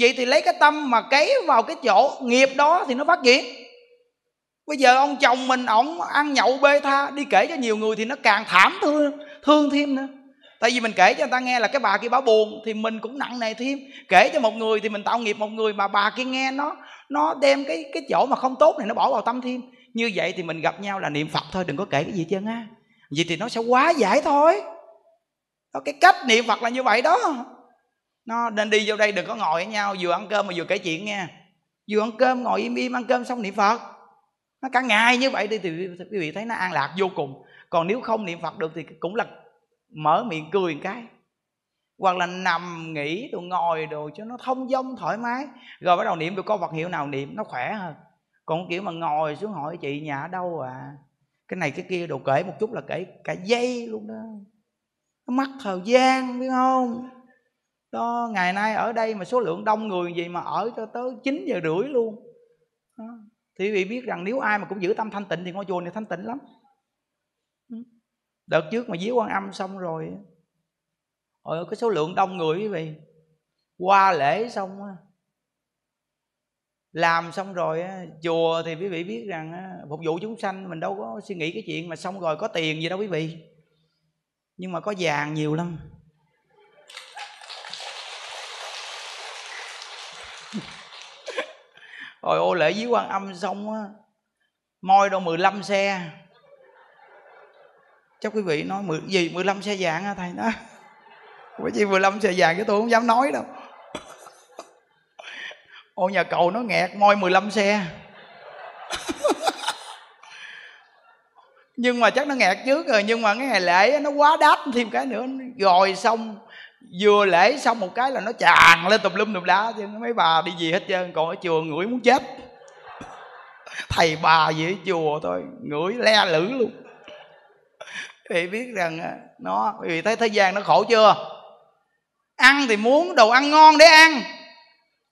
Vậy thì lấy cái tâm mà cấy vào cái chỗ nghiệp đó thì nó phát triển. Bây giờ ông chồng mình, ổng ăn nhậu bê tha, đi kể cho nhiều người thì nó càng thảm thương, thương thêm nữa. Tại vì mình kể cho người ta nghe là cái bà kia bà buồn thì mình cũng nặng nề thêm. Kể cho một người thì mình tạo nghiệp một người, mà bà kia nghe nó nó đem cái cái chỗ mà không tốt này nó bỏ vào tâm thêm. Như vậy thì mình gặp nhau là niệm Phật thôi, đừng có kể cái gì chứ nha. Vậy thì nó sẽ quá giải thôi. Đó, cái cách niệm Phật là như vậy đó. Nó nên đi vô đây đừng có ngồi với nhau, vừa ăn cơm mà vừa kể chuyện nghe. Vừa ăn cơm ngồi im im, ăn cơm xong niệm Phật. Nó cả ngày như vậy đi thì quý vị thấy nó an lạc vô cùng. Còn nếu không niệm Phật được thì cũng là mở miệng cười một cái, hoặc là nằm nghỉ đồ ngồi đồ cho nó thông dong thoải mái. Rồi bắt đầu niệm được có vật hiệu nào niệm nó khỏe hơn. Còn kiểu mà ngồi xuống hỏi chị nhà ở đâu à, cái này cái kia đồ kể một chút là kể cả giây luôn đó. Nó mất thời gian biết không. Đó, ngày nay ở đây mà số lượng đông người gì mà ở cho tới chín giờ rưỡi luôn đó. Thì quý vị biết rằng nếu ai mà cũng giữ tâm thanh tịnh thì ngôi chùa này thanh tịnh lắm. Đợt trước mà viếng Quan Âm xong rồi, rồi cái số lượng đông người quý vị, qua lễ xong làm xong rồi chùa thì quý vị biết rằng phục vụ chúng sanh mình đâu có suy nghĩ cái chuyện mà xong rồi có tiền gì đâu quý vị, nhưng mà có vàng nhiều lắm. Rồi ô lễ viếng Quan Âm xong á, moi đâu mười lăm xe. Chắc quý vị nói mười, gì mười lăm xe vàng hả thầy? Đó, bởi vì mười lăm xe vàng cái tôi không dám nói đâu. Ô nhà cậu nó nghẹt moi mười lăm xe. Nhưng mà chắc nó nghẹt trước rồi. Nhưng mà cái ngày lễ nó quá đáp thêm cái nữa. Rồi xong vừa lễ xong một cái là nó tràn lên tùm lum tùm lá, chứ mấy bà đi gì hết trơn. Còn ở chùa ngửi muốn chết. Thầy bà gì ở chùa thôi, ngửi le lử luôn. Quý vị biết rằng nó, quý vị thấy thế gian nó khổ chưa? Ăn thì muốn đồ ăn ngon để ăn,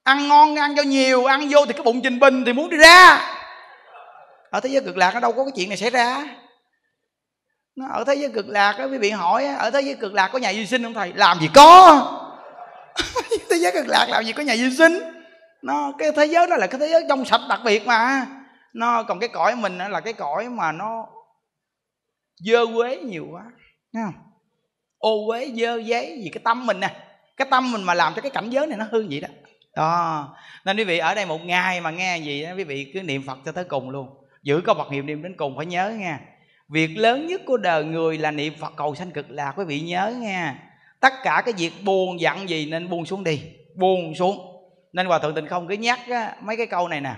ăn ngon ăn cho nhiều, ăn vô thì cái bụng trình bình thì muốn đi ra. Ở thế giới cực lạc nó đâu có cái chuyện này xảy ra. Nó ở thế giới cực lạc đó, quý vị hỏi ở thế giới cực lạc có nhà vệ sinh không thầy? Làm gì có. Thế giới cực lạc làm gì có nhà vệ sinh. Nó cái thế giới đó là cái thế giới trong sạch đặc biệt mà. Nó còn cái cõi mình là cái cõi mà nó dơ quế nhiều quá, thấy không? Ô quế dơ giấy vì cái tâm mình nè, cái tâm mình mà làm cho cái cảnh giới này nó hư vậy đó. Đó, nên quý vị ở đây một ngày mà nghe gì đó, quý vị cứ niệm Phật cho tới cùng luôn, giữ câu Phật niệm niệm đến cùng. Phải nhớ nghe, việc lớn nhất của đời người là niệm Phật cầu sanh cực lạc. Quý vị nhớ nghe, tất cả cái việc buồn giận gì nên buông xuống đi, buông xuống. Nên Hòa Thượng Tịnh Không cứ nhắc á, mấy cái câu này nè: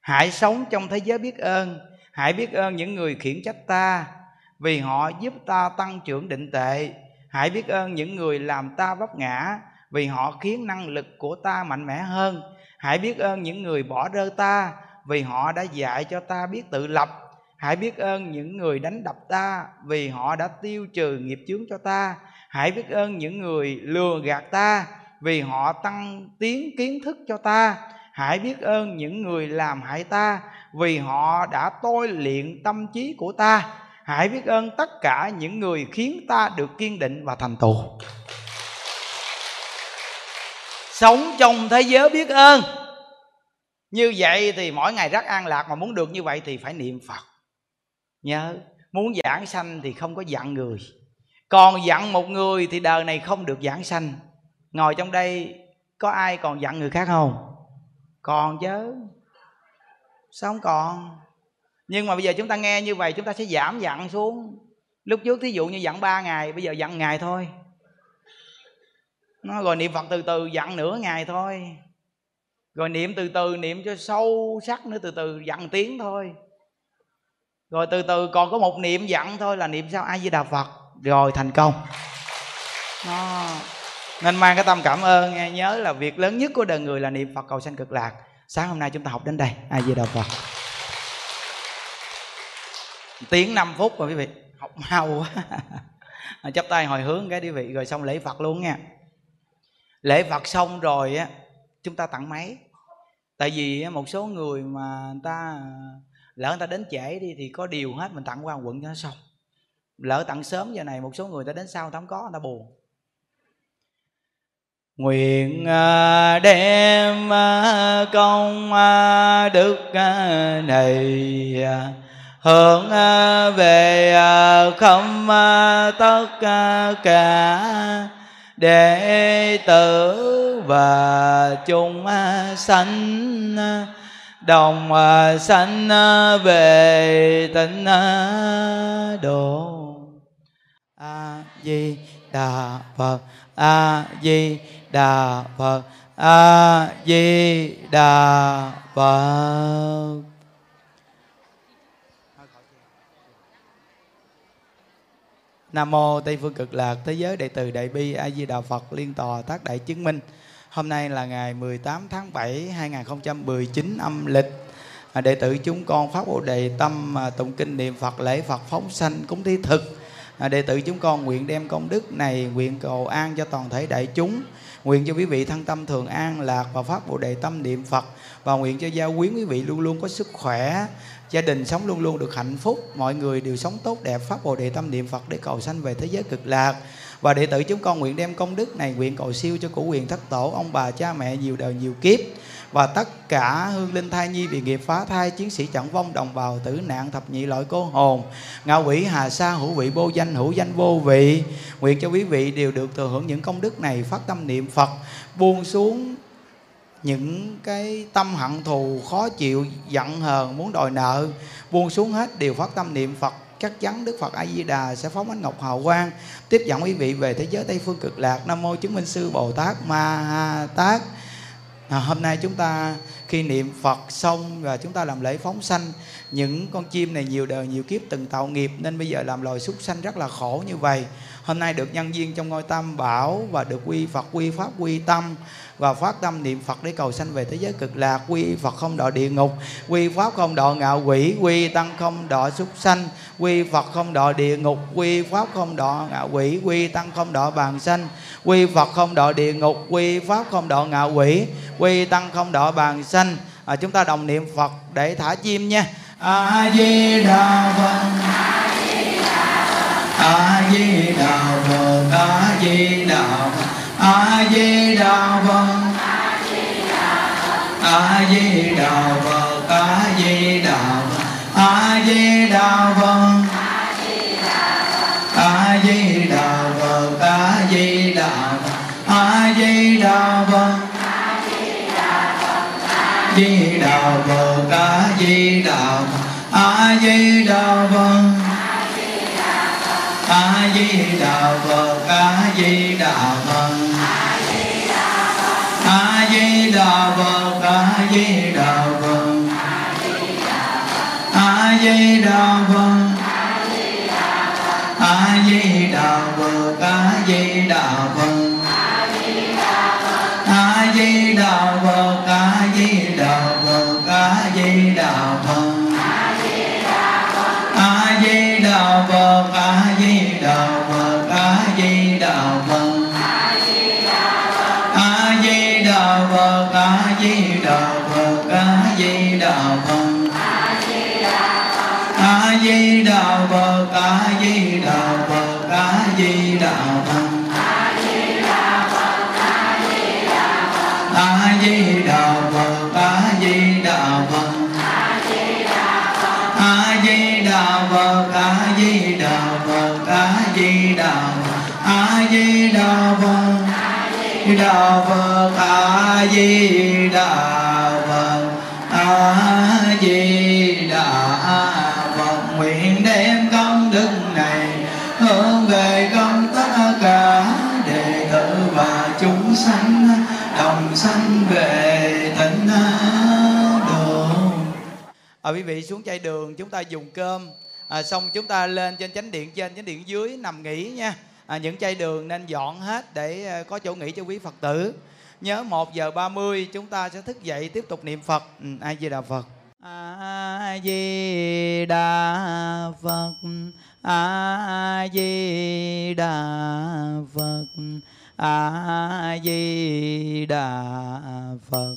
hãy sống trong thế giới biết ơn, hãy biết ơn những người khiển trách ta vì họ giúp ta tăng trưởng định tệ. Hãy biết ơn những người làm ta vấp ngã vì họ khiến năng lực của ta mạnh mẽ hơn. Hãy biết ơn những người bỏ rơi ta vì họ đã dạy cho ta biết tự lập. Hãy biết ơn những người đánh đập ta vì họ đã tiêu trừ nghiệp chướng cho ta. Hãy biết ơn những người lừa gạt ta vì họ tăng tiến kiến thức cho ta. Hãy biết ơn những người làm hại ta vì họ đã tôi luyện tâm trí của ta. Hãy biết ơn tất cả những người khiến ta được kiên định và thành tựu. Sống trong thế giới biết ơn. Như vậy thì mỗi ngày rất an lạc. Mà muốn được như vậy thì phải niệm Phật. Nhớ, muốn giảng sanh thì không có giận người. Còn giận một người thì đời này không được giảng sanh. Ngồi trong đây có ai còn giận người khác không? Còn chứ, sao không còn? Nhưng mà bây giờ chúng ta nghe như vậy, chúng ta sẽ giảm giận xuống. Lúc trước thí dụ như giận ba ngày, bây giờ giận ngày thôi. Nó rồi niệm Phật từ từ, giận nửa ngày thôi. Rồi niệm từ từ, niệm cho sâu sắc nữa, từ từ giận tiếng thôi. Rồi từ từ còn có một niệm giận thôi là niệm sao A Di Đà Phật, rồi thành công. Nó... nên mang cái tâm cảm ơn nghe. Nhớ là việc lớn nhất của đời người là niệm Phật cầu sanh cực lạc. Sáng hôm nay chúng ta học đến đây. A Di Đà Phật. Tiếng năm phút rồi quý vị. Học mau quá. Chắp tay hồi hướng cái quý vị. Rồi xong lễ Phật luôn nha. Lễ Phật xong rồi á, chúng ta tặng máy. Tại vì một số người mà người ta lỡ người ta đến trễ đi thì có điều hết, mình tặng qua quận cho nó xong. Lỡ tặng sớm giờ này một số người ta đến sau người ta không có, người ta buồn. Nguyện đem công đức này hướng về không tất cả đệ tử và chúng sanh, đồng sanh về tịnh độ. A Di Đà Phật, A Di Đà Phật, A Di Đà Phật. Nam mô Tây Phương Cực Lạc Thế Giới Đại Từ Đại Bi A Di Đà Phật Liên Tòa Tác Đại Chứng Minh. Hôm nay là ngày mười tám tháng bảy hai nghìn không trăm mười chín âm lịch. Đệ tử chúng con phát bồ đề tâm tụng kinh niệm Phật, lễ Phật, phóng sanh, cúng thí thực. Đệ tử chúng con nguyện đem công đức này nguyện cầu an cho toàn thể đại chúng, nguyện cho quý vị thân tâm thường an lạc và phát bồ đề tâm niệm Phật, và nguyện cho gia quyến quý vị luôn luôn có sức khỏe, gia đình sống luôn luôn được hạnh phúc, mọi người đều sống tốt đẹp, phát bồ đề tâm niệm Phật để cầu sanh về thế giới cực lạc. Và đệ tử chúng con nguyện đem công đức này nguyện cầu siêu cho cửu huyền thất tổ, ông bà cha mẹ nhiều đời nhiều kiếp, và tất cả hương linh thai nhi vì nghiệp phá thai, chiến sĩ trận vong, đồng bào tử nạn, thập nhị loại cô hồn, ngạ quỷ hà sa, hữu vị vô danh, hữu danh vô vị. Nguyện cho quý vị đều được thừa hưởng những công đức này, phát tâm niệm Phật, buông xuống những cái tâm hận thù, khó chịu, giận hờn, muốn đòi nợ, buông xuống hết, đều phát tâm niệm Phật. Chắc chắn Đức Phật A Di Đà sẽ phóng ánh ngọc hào quang tiếp dẫn quý vị về thế giới Tây Phương Cực Lạc. Nam mô Chứng Minh Sư Bồ Tát Ma Ha Tát. À, hôm nay chúng ta khi niệm Phật xong và chúng ta làm lễ phóng sanh, những con chim này nhiều đời nhiều kiếp từng tạo nghiệp nên bây giờ làm loài súc sanh rất là khổ như vậy. Hôm nay được nhân duyên trong ngôi Tam Bảo và được quy Phật, quy Pháp, quy Tâm và phát tâm niệm Phật để cầu sanh về thế giới Cực Lạc. Quy Phật không đọa địa ngục, quy Pháp không đọa ngạ quỷ, quy Tăng không đọa súc sanh, quy Phật không đọa địa ngục, quy Pháp không đọa ngạ quỷ, quy Tăng không đọa bàng sanh, quy Phật không đọa địa ngục, quy Pháp không đọa ngạ quỷ, quy Tăng không đọa bàng sanh. À, chúng ta đồng niệm Phật để thả chim nha. A Di Đà Phật, A Di Đà Phật, A Di Đà Phật, A Di Đà Phật, A Di Đà Phật, A Di Đà Phật, A Di Đà Phật, A Di Đà Phật, A Di Đà Phật, A Di Đà Phật, A Di Đà Phật, A Di Đà Phật, A Di Đà Phật, A Di Đà Phật, A Di Đà Phật, A Di Đà Phật, A Di Đà Phật, A Di Đà Phật, A Di Đà Phật, A Di Đà Phật, A Di Đà Phật, A Di Đà Phật, A Di Đà Phật, A Di Đà Phật, A Di Đà Phật, A Di Đà Phật, A Di Đà Phật, A Di Đà Phật, A Di Đà Phật, A Di Đà Phật, A Di Đà Phật, A Di Đà Phật, A Di Đà Phật, A Di Đà Phật, A Di Đà Phật, A Di Đà Phật, A Di Đà Phật, A Di Đà Phật, Đà Phật, A Di Đà Phật, A Di Đà Phật. Nguyện đem công đức này hướng về công tất cả đệ tử và chúng sanh, đồng sanh về tịnh đường. À, quý vị xuống chai đường chúng ta dùng cơm, à, xong chúng ta lên trên chánh điện trên chánh điện dưới nằm nghỉ nha. À, những chai đường nên dọn hết để có chỗ nghỉ cho quý Phật tử. Nhớ một giờ ba mươi chúng ta sẽ thức dậy tiếp tục niệm Phật. Ừ, A Di Đà Phật, A Di Đà Phật, A Di Đà Phật, A Di Đà Phật,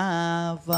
Đà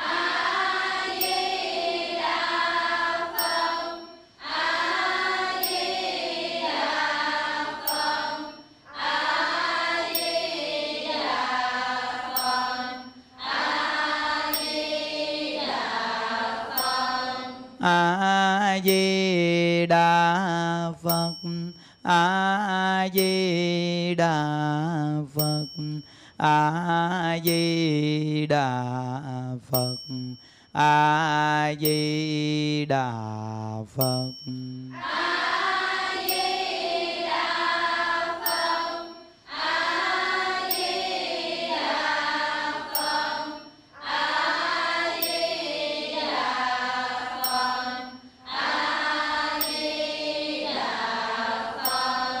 Đà Phật, A Di Đà A Di Đà Phật, A Di Đà Phật, A Di Đà Phật, A Di Đà Phật, A Di Đà Phật, A Di Đà Phật, A Di Đà Phật, A Di Đà Phật, A Di Đà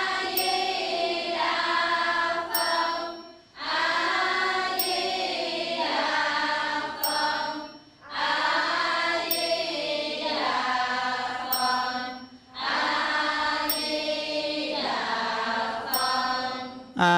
Di